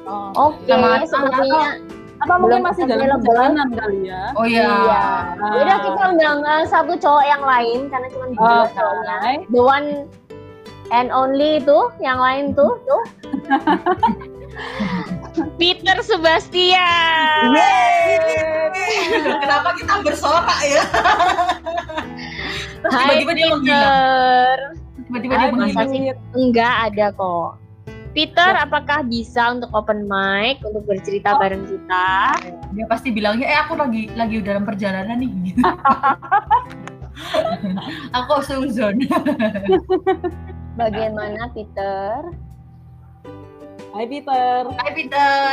Oh, oke, okay. Sepertinya apa mungkin masih dalam perjalanan kali ya. Oh iya. Iya. Nah. Yaudah kita undang uh, satu cowok yang lain karena cuma dua oh, cowoknya. Okay. The one and only itu, yang lain tuh tuh. Peter Sebastian. Yeay. Kenapa kita bersorak ya? Hai tiba-tiba Peter. Dia tiba-tiba ah, dia menghilang. Enggak ada kok. Peter, apakah bisa untuk open mic untuk bercerita oh. bareng kita? Dia pasti bilangnya, eh aku lagi lagi dalam perjalanan nih. Gitu. Aku suzon. Bagaimana Peter? Hai Peter. Hai Peter.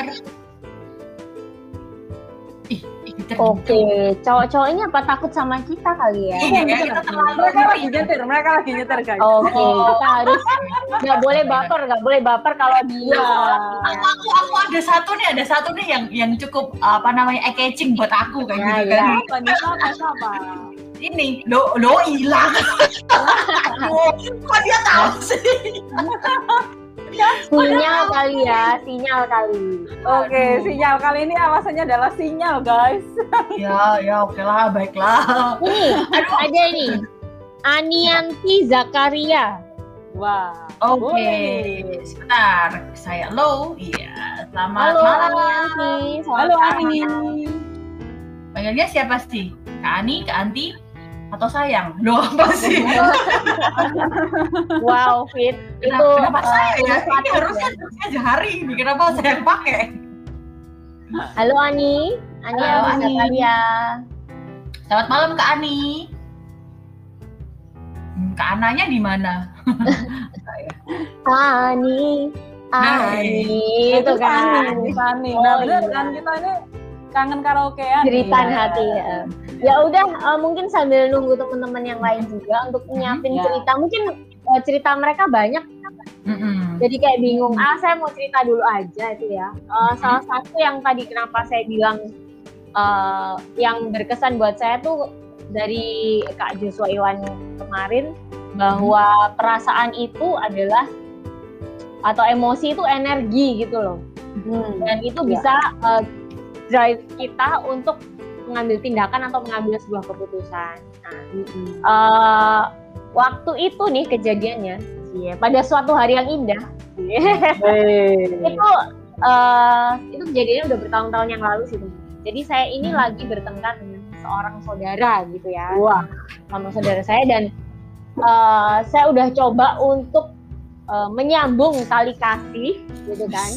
Ih, Peter. Oke, okay. Cowok-cowoknya apa takut sama kita kali ya? Iya, kita terlalu mereka lagi nyetir, mereka lagi nyetir guys. Oke, okay. oh. Kita harus nggak boleh baper, nggak boleh baper kalau dia. Aku, aku, aku ada satu nih, ada satu nih yang yang cukup apa namanya eye catching buat aku kayak gitu kan. Apa-apa? Ini lo lo hilang. Kok dia tahu sih? Sinyal kali ya, sinyal kali. Oke, okay, sinyal kali ini alasannya adalah sinyal, guys. Ya, ya, oke lah, baiklah. Ini ada ini. Anianti Zakaria. Wah. Wow. Oke, okay. Sebentar. Saya low. Iya, selamat halo, malam. Anianti. Halo, Ani. Panggilnya siapa sih? Kak Ani, Kak Anti? Atau sayang? Loh, apa sih? Wow, Fit. Kenapa, itu kenapa uh, saya ya? Ini harusnya aja hari ini. Kenapa saya yang pakai? Halo, Ani. Ani, halo, Ani. Zakaria. Selamat malam, Kak Ani. Kak Ananya di mana? Ani. Ani. Itu kan. Ani. Nah, bener kan kita ini kangen karaokean. Jeritan hati ya. Ya udah, uh, mungkin sambil nunggu teman-teman yang lain juga untuk nyiapin ya. cerita. Mungkin uh, cerita mereka banyak. Mm-hmm. Jadi kayak bingung. Ah, saya mau cerita dulu aja itu ya. Uh, mm-hmm. Salah satu yang tadi kenapa saya bilang uh, yang berkesan buat saya tuh dari Kak Joshua Iwan kemarin, bahwa mm-hmm. perasaan itu adalah atau emosi itu energi gitu loh. Mm-hmm. Dan itu ya. bisa uh, drive kita untuk mengambil tindakan atau mengambil sebuah keputusan. Nah, mm-hmm. uh, waktu itu nih kejadiannya, yeah, pada suatu hari yang indah, yeah. hey. itu uh, itu kejadiannya udah bertahun-tahun yang lalu sih. Jadi saya ini hmm. lagi bertengkar dengan seorang saudara gitu ya, Wah. sama saudara saya, dan uh, saya udah coba untuk uh, menyambung tali kasih, gitu kan?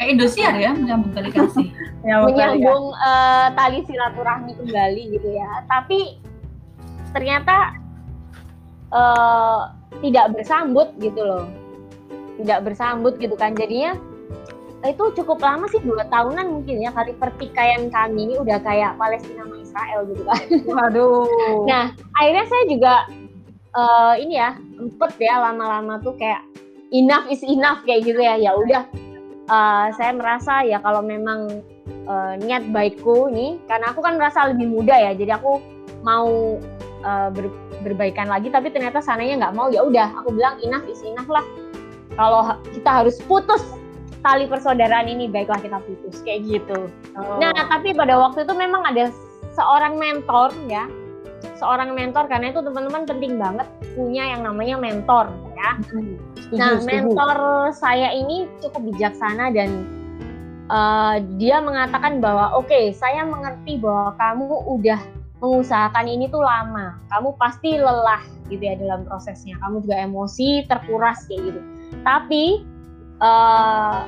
Kayak Indosiar ya, menyambung tali kasih. menyambung uh, tali silaturahmi kembali gitu ya, tapi ternyata uh, tidak bersambut gitu loh, tidak bersambut gitu kan. Jadinya itu cukup lama sih, dua tahunan mungkin ya, kali pertikaian kami ini udah kayak Palestina sama Israel gitu kan. Waduh. Nah, akhirnya saya juga uh, ini ya, empet ya lama-lama tuh kayak enough is enough kayak gitu ya, ya udah. Uh, saya merasa ya kalau memang uh, niat baikku nih, karena aku kan merasa lebih muda ya, jadi aku mau uh, ber, berbaikan lagi, tapi ternyata sananya nggak mau. Ya udah, aku bilang enough is enough lah. Kalau kita harus putus tali persaudaraan ini, baiklah kita putus kayak gitu. Oh. Nah, tapi pada waktu itu memang ada seorang mentor ya, seorang mentor, karena itu teman-teman penting banget punya yang namanya mentor ya. Hmm. Nah, mentor saya ini cukup bijaksana dan uh, dia mengatakan bahwa oke, okay, saya mengerti bahwa kamu udah mengusahakan ini tuh lama, kamu pasti lelah gitu ya dalam prosesnya, kamu juga emosi terkuras kayak gitu. Tapi uh,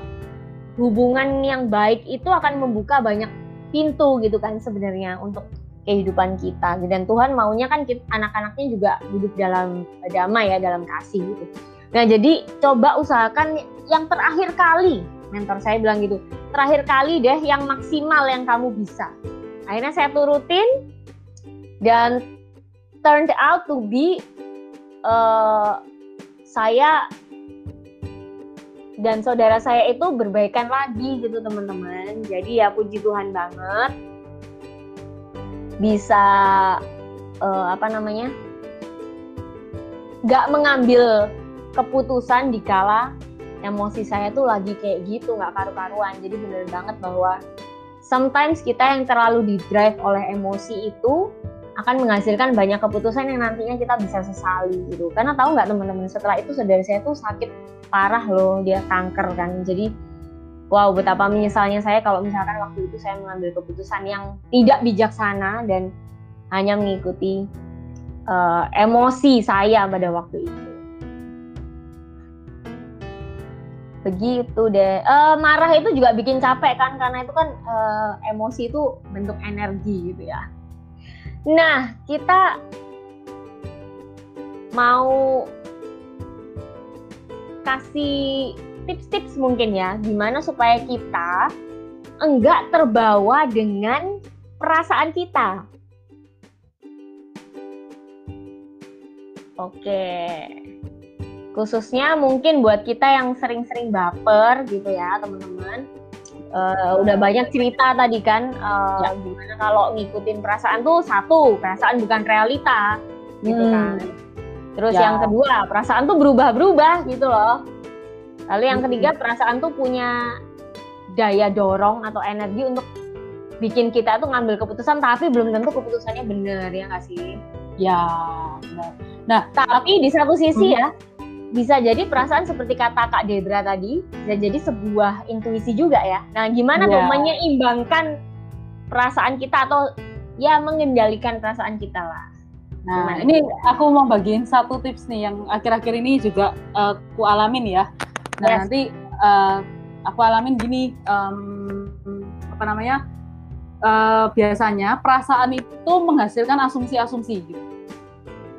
hubungan yang baik itu akan membuka banyak pintu gitu kan sebenarnya untuk kehidupan kita. Dan Tuhan maunya kan kita, anak-anaknya juga hidup dalam damai ya, dalam kasih gitu. Nah, jadi coba usahakan yang terakhir kali, mentor saya bilang gitu, terakhir kali deh yang maksimal yang kamu bisa. Akhirnya saya turutin, dan turned out to be uh, saya dan saudara saya itu berbaikan lagi gitu teman-teman. Jadi ya puji Tuhan banget bisa uh, apa namanya, gak mengambil keputusan dikala emosi saya tuh lagi kayak gitu, nggak karu-karuan. Jadi bener banget bahwa sometimes kita yang terlalu di-drive oleh emosi itu akan menghasilkan banyak keputusan yang nantinya kita bisa sesali gitu. Karena tahu nggak teman-teman, setelah itu saudara saya tuh sakit parah loh, dia kanker kan. Jadi wow, betapa menyesalnya saya kalau misalkan waktu itu saya mengambil keputusan yang tidak bijaksana dan hanya mengikuti uh, emosi saya pada waktu itu. Begitu deh. Uh, marah itu juga bikin capek kan, karena itu kan uh, emosi itu bentuk energi gitu ya. Nah, kita mau kasih tips-tips mungkin ya, gimana supaya kita enggak terbawa dengan perasaan kita. Oke. Khususnya mungkin buat kita yang sering-sering baper gitu ya teman-teman. Uh, udah banyak cerita tadi kan, uh, ya. gimana kalau ngikutin perasaan tuh, satu, perasaan bukan realita gitu hmm. kan. Terus ya. yang kedua, perasaan tuh berubah-berubah gitu loh. Lalu yang ketiga, perasaan tuh punya daya dorong atau energi untuk bikin kita tuh ngambil keputusan, tapi belum tentu keputusannya benar, ya nggak sih? Ya, benar. Nah, tapi di satu sisi hmm. ya, bisa jadi perasaan seperti kata Kak Debra tadi, bisa jadi sebuah intuisi juga ya. Nah, gimana yeah. tuh menyeimbangkan perasaan kita atau ya mengendalikan perasaan kita lah. Nah, gimana ini itu? Aku mau bagiin satu tips nih yang akhir-akhir ini juga uh, aku alamin ya. Nah, yes. nanti uh, aku alamin gini, um, apa namanya, uh, biasanya perasaan itu menghasilkan asumsi-asumsi gitu.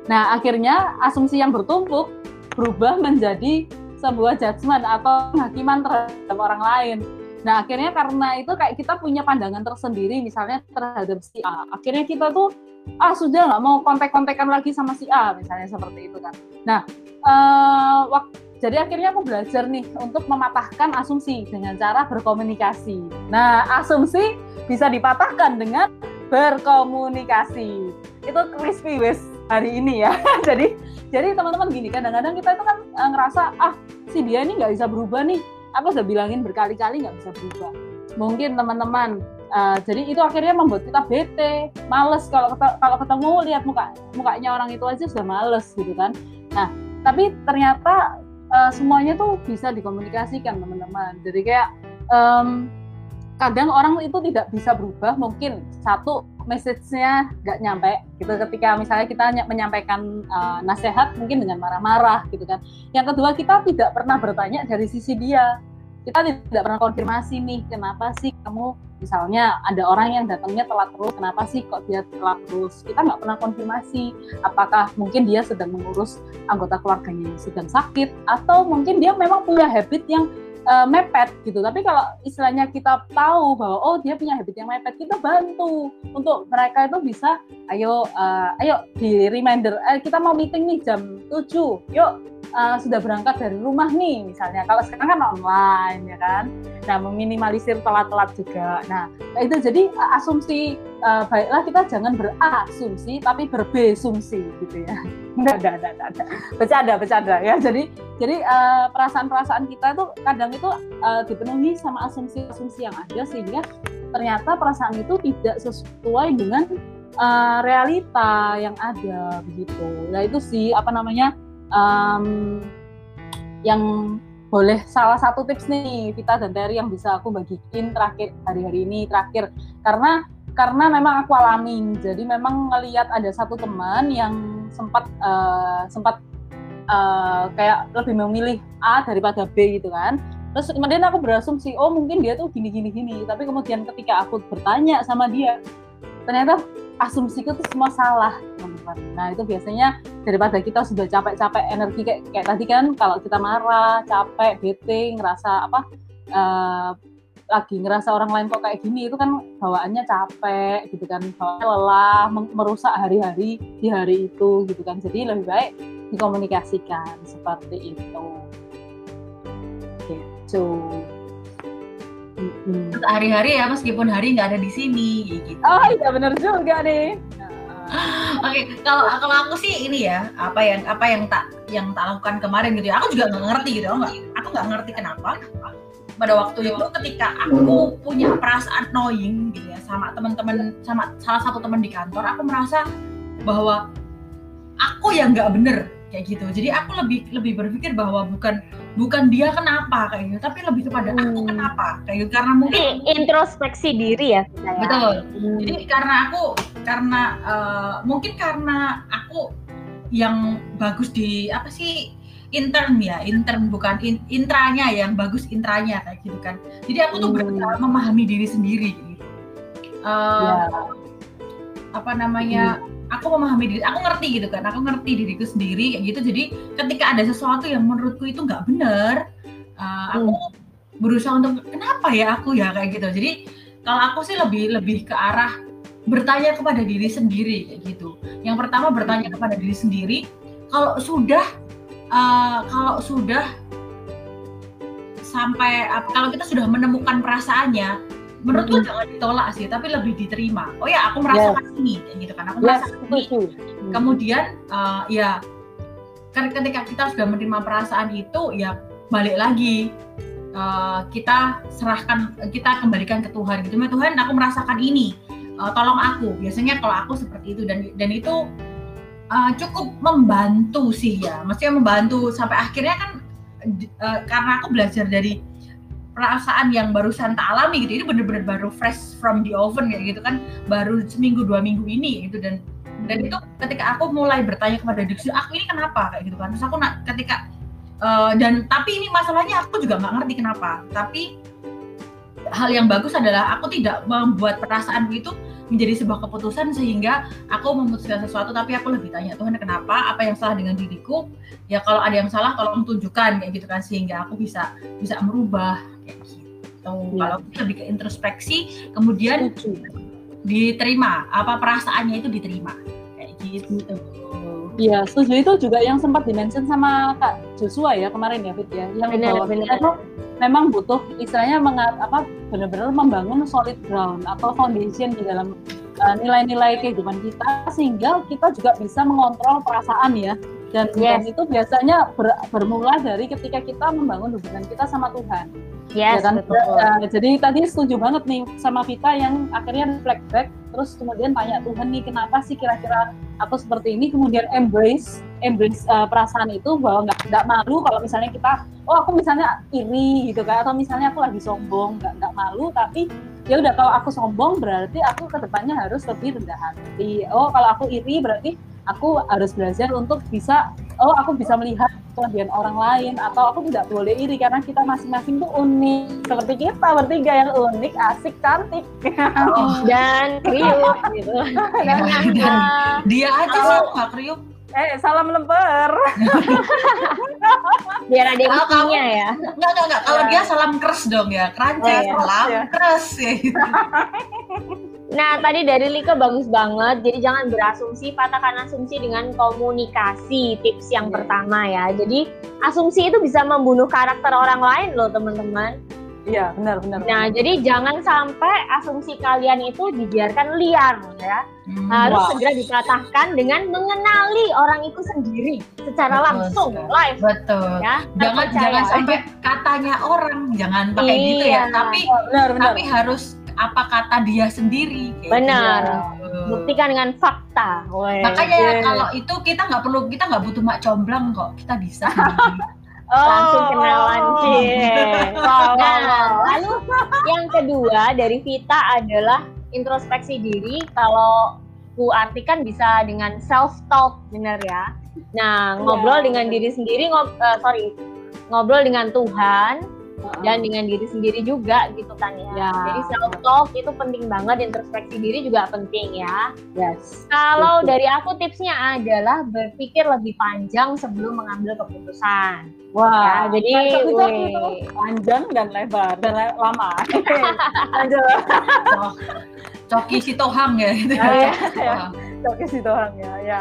Nah, akhirnya asumsi yang bertumpuk berubah menjadi sebuah judgement atau penghakiman terhadap orang lain. Nah, akhirnya karena itu kayak kita punya pandangan tersendiri misalnya terhadap si A. Akhirnya kita tuh, ah sudah nggak mau kontak-kontakan lagi sama si A, misalnya seperti itu kan. Nah, uh, waktu Jadi akhirnya aku belajar nih untuk mematahkan asumsi dengan cara berkomunikasi. Nah, asumsi bisa dipatahkan dengan berkomunikasi. Itu crispy wes hari ini ya. jadi jadi teman-teman gini, kadang-kadang kita itu kan ngerasa, ah si dia ini nggak bisa berubah nih. Aku sudah bilangin berkali-kali nggak bisa berubah. Mungkin teman-teman, uh, jadi itu akhirnya membuat kita bete, males. Kalau kalau ketemu, lihat muka mukanya orang itu aja sudah males gitu kan. Nah, tapi ternyata Uh, semuanya tuh bisa dikomunikasikan teman-teman. Jadi kayak um, kadang orang itu tidak bisa berubah, mungkin satu message-nya nggak nyampe gitu. Ketika misalnya kita menyampaikan uh, nasihat mungkin dengan marah-marah gitu kan. Yang kedua, kita tidak pernah bertanya dari sisi dia. Kita tidak pernah konfirmasi nih, kenapa sih kamu, misalnya ada orang yang datangnya telat terus, kenapa sih kok dia telat terus? Kita nggak pernah konfirmasi, apakah mungkin dia sedang mengurus anggota keluarganya yang sedang sakit, atau mungkin dia memang punya habit yang uh, mepet gitu. Tapi kalau istilahnya kita tahu bahwa oh dia punya habit yang mepet, kita bantu untuk mereka itu bisa, ayo uh, ayo di reminder, eh, kita mau meeting nih jam tujuh, yuk. Uh, sudah berangkat dari rumah nih misalnya, kalau sekarang kan online ya kan, nah meminimalisir telat-telat juga. Nah itu, jadi asumsi uh, baiklah kita jangan berasumsi tapi berbesumsi gitu ya. Nggak, nggak, nggak, bercanda, bercanda ya. Jadi jadi uh, perasaan-perasaan kita itu kadang itu uh, dipenuhi sama asumsi-asumsi yang ada, sehingga ternyata perasaan itu tidak sesuai dengan uh, realita yang ada begitu. Nah itu sih apa namanya, Um, yang boleh salah satu tips nih Vita dan Terry yang bisa aku bagiin terakhir hari-hari ini terakhir, karena karena memang aku alamin. Jadi memang ngelihat ada satu teman yang sempat uh, sempat uh, kayak lebih memilih A daripada B gitu kan. Terus kemudian aku berasumsi oh mungkin dia tuh gini-gini-gini, tapi kemudian ketika aku bertanya sama dia ternyata asumsiku tuh semua salah, teman-teman. Nah itu biasanya daripada kita sudah capek-capek energi kayak, kayak tadi kan, kalau kita marah, capek, bete, ngerasa apa, uh, lagi ngerasa orang lain kok kayak gini, itu kan bawaannya capek gitu kan, bawaannya lelah, merusak hari-hari di hari itu gitu kan. Jadi lebih baik dikomunikasikan seperti itu. Gitu. Mm-hmm. Hari-hari ya, meskipun hari nggak ada di sini gitu. Oh iya benar juga nih. Oke, kalau kalau aku sih ini ya, apa yang apa yang tak yang tak lakukan kemarin gitu ya. Aku juga nggak ngerti gitu, nggak. Aku nggak ngerti kenapa. Pada waktu itu ketika aku punya perasaan annoying gitu ya sama teman-teman, sama salah satu teman di kantor, aku merasa bahwa aku yang nggak bener kayak gitu. Jadi aku lebih lebih berpikir bahwa bukan bukan dia kenapa kayak gitu, tapi lebih kepada hmm. aku kenapa kayak gitu, karena mungkin introspeksi diri ya saya. Betul. Hmm. Jadi karena aku karena uh, mungkin karena aku yang bagus di apa sih intern ya intern bukan in, intranya yang bagus intranya kayak gitu kan. Jadi aku tuh hmm. berusaha memahami diri sendiri gitu. Uh, yeah. Apa namanya? Hmm. Aku memahami diri, aku ngerti gitu kan, aku ngerti diriku sendiri kayak gitu. Jadi ketika ada sesuatu yang menurutku itu nggak benar, uh, aku hmm. berusaha untuk kenapa ya aku ya kayak gitu. Jadi kalau aku sih lebih lebih ke arah bertanya kepada diri sendiri kayak gitu. Yang pertama bertanya kepada diri sendiri, kalau sudah uh, kalau sudah sampai kalau kita sudah menemukan perasaannya, menurutku mm-hmm. jangan ditolak sih, tapi lebih diterima. Oh ya, aku merasakan yes. ini, gitu kan? Aku yes. merasakan ini. Mm-hmm. Kemudian, uh, ya, ketika kita sudah menerima perasaan itu, ya balik lagi uh, kita serahkan, kita kembalikan ke Tuhan gitu. Tuhan, aku merasakan ini, uh, tolong aku. Biasanya kalau aku seperti itu, dan dan itu uh, cukup membantu sih ya, maksudnya membantu sampai akhirnya kan uh, karena aku belajar dari perasaan yang barusan tak alami gitu, ini bener-bener baru fresh from the oven kayak gitu kan, baru seminggu dua minggu ini gitu. Dan dan itu ketika aku mulai bertanya kepada diri sendiri, aku ini kenapa kayak gitu kan, terus aku nak ketika uh, dan tapi ini masalahnya aku juga nggak ngerti kenapa, tapi hal yang bagus adalah aku tidak membuat perasaanku itu menjadi sebuah keputusan sehingga aku memutuskan sesuatu, tapi aku lebih tanya Tuhan kenapa, apa yang salah dengan diriku ya, kalau ada yang salah tolong tunjukkan kayak gitu kan, sehingga aku bisa bisa merubah. Gitu. Kalau lebih ke introspeksi, kemudian diterima, apa perasaannya itu diterima, kayak gitu. Iya, setuju. Itu juga yang sempat dimention sama Kak Joshua ya kemarin ya, Fit ya, yang bener, bahwa bener. Kita memang butuh istilahnya mengat, apa benar-benar membangun solid ground atau foundation di dalam uh, nilai-nilai kehidupan kita, sehingga kita juga bisa mengontrol perasaan ya. Dan, yes. dan itu biasanya ber, bermula dari ketika kita membangun hubungan kita sama Tuhan. Yes, ya kan? Betul. Jadi tadi setuju banget nih sama Vita yang akhirnya reflect back, terus kemudian tanya Tuhan nih kenapa sih kira-kira aku seperti ini, kemudian embrace embrace uh, perasaan itu, bahwa nggak nggak malu kalau misalnya kita, oh aku misalnya iri gitu kan, atau misalnya aku lagi sombong, nggak nggak malu, tapi ya udah kalau aku sombong berarti aku kedepannya harus lebih rendah hati. Oh kalau aku iri berarti aku harus belajar untuk bisa, oh aku bisa melihat kelebihan orang lain, atau aku tidak boleh iri karena kita masing-masing tuh unik, seperti kita bertiga yang unik, asik, cantik, oh. dan kriuk gitu. Dan nah, dia aja oh. sih kriuk. Eh salam lemper. Biar ada kuncinya ya. Enggak enggak enggak. Kalau ya. Dia salam kres dong ya, keranjang oh, salam ya. Kres ya. Gitu. Nah, tadi dari Licke bagus banget. Jadi jangan berasumsi, patahkan asumsi dengan komunikasi. Tips yang pertama ya. Jadi asumsi itu bisa membunuh karakter orang lain loh, teman-teman. Iya, benar benar. Nah, benar. Jadi jangan sampai asumsi kalian itu dibiarkan liar ya. Hmm, Harus wow. segera dipatahkan dengan mengenali orang itu sendiri secara betul, langsung, live. Betul. Ya, jangan jangan sampai katanya orang, jangan pakai iya. gitu ya. Tapi oh, benar, benar. tapi harus apa kata dia sendiri. Benar. Buktikan dengan fakta. Woy, makanya yeah. kalau itu kita nggak perlu, kita nggak butuh mak comblang kok. Kita bisa oh, langsung kenalan. Wow, nah, wow. Lalu yang kedua dari Vita adalah introspeksi diri. Kalau ku artikan bisa dengan self talk, benar ya. Nah, ngobrol yeah. dengan diri sendiri, ngob, uh, sorry, ngobrol dengan Tuhan. Dan dengan diri sendiri juga gitu kan ya. ya. Jadi self-talk itu penting banget, introspeksi diri juga penting ya. Yes. Kalau betul. Dari aku tipsnya adalah berpikir lebih panjang sebelum mengambil keputusan. Wah, wow, ya, jadi panjang dan lebar dan le- lama. Lanjut. Oh, coki si tohang ya. Gitu. Ya, ya. Coki si tohang ya. ya.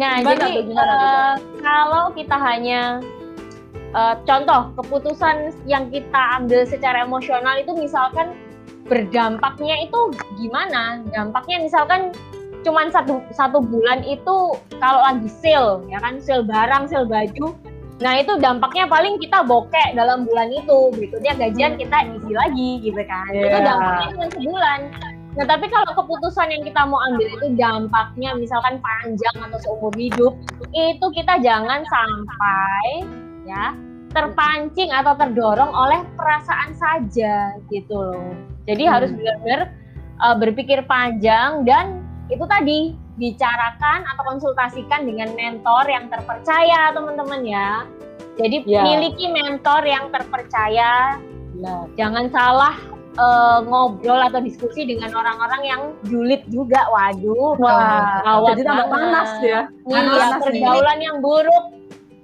Nah, gimana, jadi tuh, gimana, uh, kalau kita hanya Uh, contoh, keputusan yang kita ambil secara emosional itu misalkan berdampaknya itu gimana? Dampaknya misalkan cuman satu, satu bulan itu kalau lagi sale, ya kan? Sale barang, sale baju. Nah itu dampaknya paling kita bokek dalam bulan itu. Berikutnya gajian kita isi lagi gitu kan. Yeah. Itu dampaknya cuma sebulan. Nah tapi kalau keputusan yang kita mau ambil itu dampaknya misalkan panjang atau seumur hidup, itu kita jangan sampai ya terpancing atau terdorong oleh perasaan saja gitu loh. Jadi hmm. harus benar-benar uh, berpikir panjang, dan itu tadi bicarakan atau konsultasikan dengan mentor yang terpercaya, teman-teman ya. Jadi yeah. miliki mentor yang terpercaya. Nah. Jangan salah uh, ngobrol atau diskusi dengan orang-orang yang julid juga. Waduh, wah, awal jadi tambah panas ya. Iya, pergaulan yang buruk.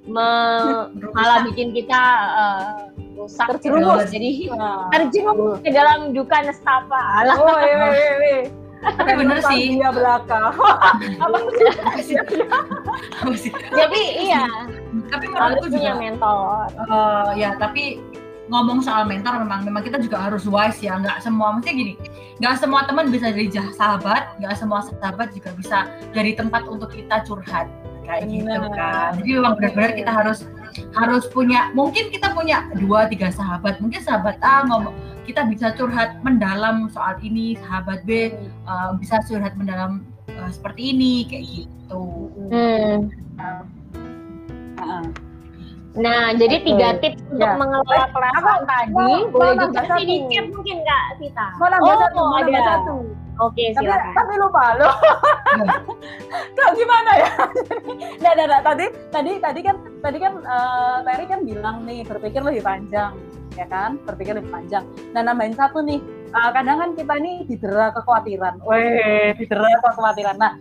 Me- malah bikin kita uh, rusak terjerumus, jadi wow. terjerumus ke dalam duka nestapa. Alah. Oh iya iya iya. Tapi bener sih. Dia belaka. Apa sih? Tapi iya. Tapi menurutku juga mentor. Uh, ya tapi ngomong soal mentor memang memang kita juga harus wise ya. Nggak semua, mesti gini. Nggak semua teman bisa jadi sahabat. Nggak semua sahabat juga bisa jadi tempat untuk kita curhat. Kayak gitu kan, jadi memang benar-benar kita harus harus punya, mungkin kita punya dua tiga sahabat, mungkin sahabat A ngomong, kita bisa curhat mendalam soal ini, sahabat B uh, bisa curhat mendalam uh, seperti ini, kayak gitu. Hmm. Uh. Nah, jadi tiga okay. tips untuk ya. mengelola perasaan tadi, boleh dikasih dikit mungkin nggak, Vita? Mau nambah oh, satu, mau nambah satu. Oke, okay, silakan. Tapi, tapi lupa loh. Kok gimana ya? nah, nah, nah, tadi, tadi, tadi kan, tadi kan uh, Terry kan bilang nih, berpikir lebih panjang, ya kan? Berpikir lebih panjang. Nah, nambahin satu nih. Uh, kadang kan kita ini didera kekhawatiran. Weh, didera kekhawatiran. Nah.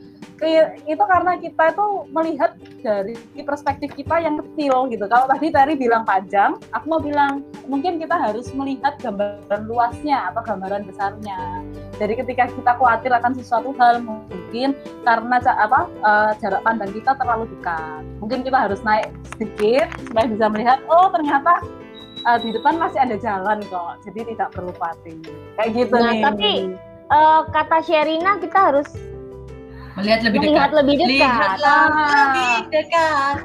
Itu karena kita itu melihat dari perspektif kita yang kecil gitu. Kalau tadi Terry bilang panjang, aku mau bilang mungkin kita harus melihat gambaran luasnya atau gambaran besarnya. Jadi ketika kita khawatir akan sesuatu hal, mungkin karena apa jarak pandang kita terlalu dekat, mungkin kita harus naik sedikit supaya bisa melihat, oh ternyata di depan masih ada jalan kok, jadi tidak perlu khawatir. Kayak gitu nah, nih. Tapi uh, kata Sherina kita harus melihat lebih dekat, lebih dekat, lihatlah lebih dekat,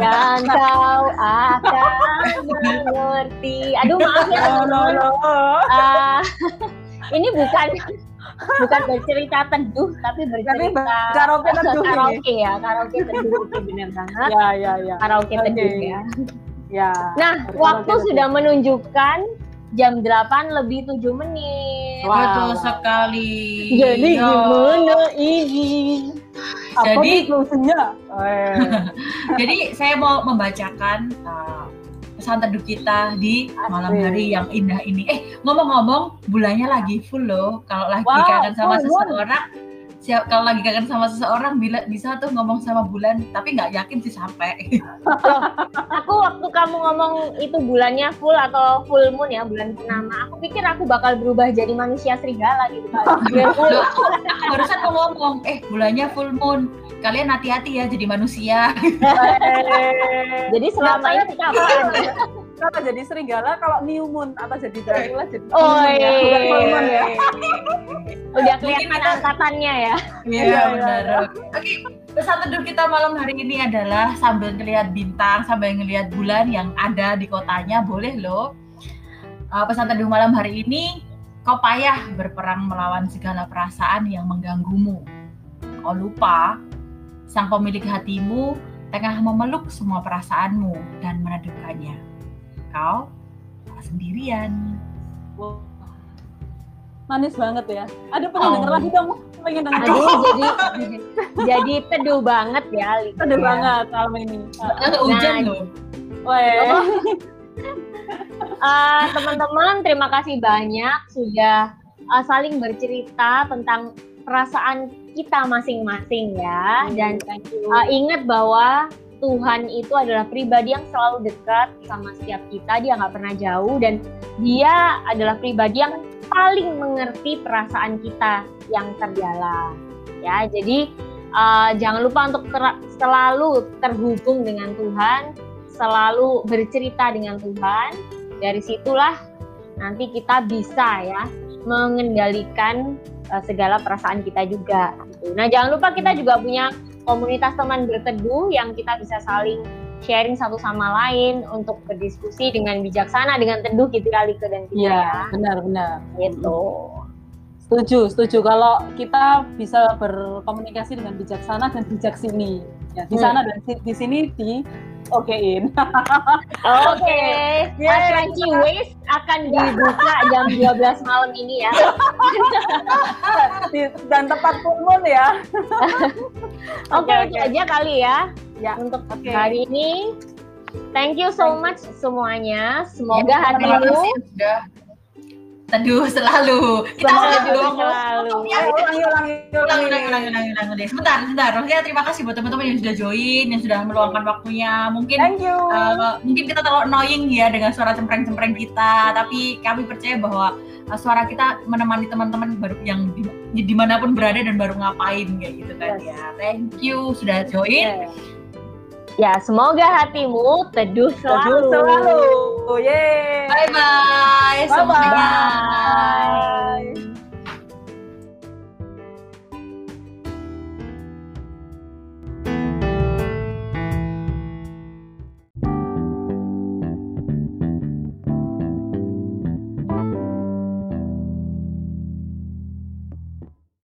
dan kau akan mengerti. Aduh maaf ya teman-teman, uh, ini bukan bukan bercerita teduh, tapi bercerita tapi karaoke teduh, karaoke ya, karaoke teduh, benar banget, ya ya ya, karaoke okay. teduh ya. Ya. Nah, waktu teduh. Sudah menunjukkan jam delapan lebih tujuh menit. Wow. Betul sekali. Jadi no. gimana ini? Apa jadi closingnya? Jadi saya mau membacakan uh, pesan teduh kita di Asli. malam hari yang indah ini. Eh ngomong-ngomong, bulannya lagi full loh. Kalau lagi wow, kangen sama oh, seseorang, siap, kalau lagi kangen sama seseorang bila bisa tuh ngomong sama bulan. Tapi nggak yakin sih sampai. Aku waktu kamu ngomong itu bulannya full atau full moon ya, bulan purnama, aku pikir aku bakal berubah jadi manusia serigala gitu. Barusan aku ngomong, eh bulannya full moon, kalian hati-hati ya jadi manusia. Jadi selama ini kita apa? Kalau jadi serigala, kalau new moon atau jadi Dracula jadi oh, moon, ya. Bukan full moon ya. Udah kelihatan angkatannya ya. Iya ya, benar. Oke, okay. Pesan teduh kita malam hari ini adalah sambil ngelihat bintang, sambil ngelihat bulan yang ada di kotanya, boleh loh. Uh, pesan teduh malam hari ini, kau payah berperang melawan segala perasaan yang mengganggumu. Kau lupa, sang pemilik hatimu tengah memeluk semua perasaanmu dan meneduhkannya. Kau sendirian. Wow. Manis banget ya. Aduh pengen oh. denger lagi dong. Pengen denger. Aduh, jadi jadi teduh banget ya. Gitu teduh ya. banget malam ini. Ada hujan nah, loh. Weh. Uh, teman-teman terima kasih banyak sudah uh, saling bercerita tentang perasaan kita masing-masing ya. Hmm. Dan uh, ingat bahwa Tuhan itu adalah pribadi yang selalu dekat sama setiap kita, dia nggak pernah jauh dan dia adalah pribadi yang paling mengerti perasaan kita yang terdalam. Ya, jadi uh, jangan lupa untuk ter- selalu terhubung dengan Tuhan, selalu bercerita dengan Tuhan. Dari situlah nanti kita bisa ya mengendalikan uh, segala perasaan kita juga. Nah, jangan lupa kita juga punya komunitas teman berteduh yang kita bisa saling sharing satu sama lain untuk berdiskusi dengan bijaksana, dengan teduh gitu kali ke dan kita ya. Benar-benar. Gitu. Setuju, setuju. Kalau kita bisa berkomunikasi dengan bijaksana dan bijak sini. Ya, di sana hmm. dan di, di sini di okein. Oke. Atraksi Waste akan dibuka jam dua belas malam ini ya. Dan tepat pukul ya. Oke, okay, okay, itu okay. aja kali ya. Ya, untuk okay. hari ini. Thank you so much semuanya. Semoga ya, hari ini sudah teduh selalu. Kita ulang dong. Ulangi, ulangi, ulangi, ulangi, ulangi. Sebentar, sebentar. Oke, terima kasih buat teman-teman yang sudah join, yang sudah meluangkan waktunya. Mungkin, uh, mungkin kita terlalu annoying ya dengan suara cempreng-cempreng kita. Tapi kami percaya bahwa uh, suara kita menemani teman-teman baru yang di, dimanapun berada dan baru ngapain kayak gitu kan yes. ya. Thank you sudah join. Okay. Ya, semoga hatimu teduh selalu. Teduh selalu. Yeay. Bye-bye. Bye-bye. Bye-bye.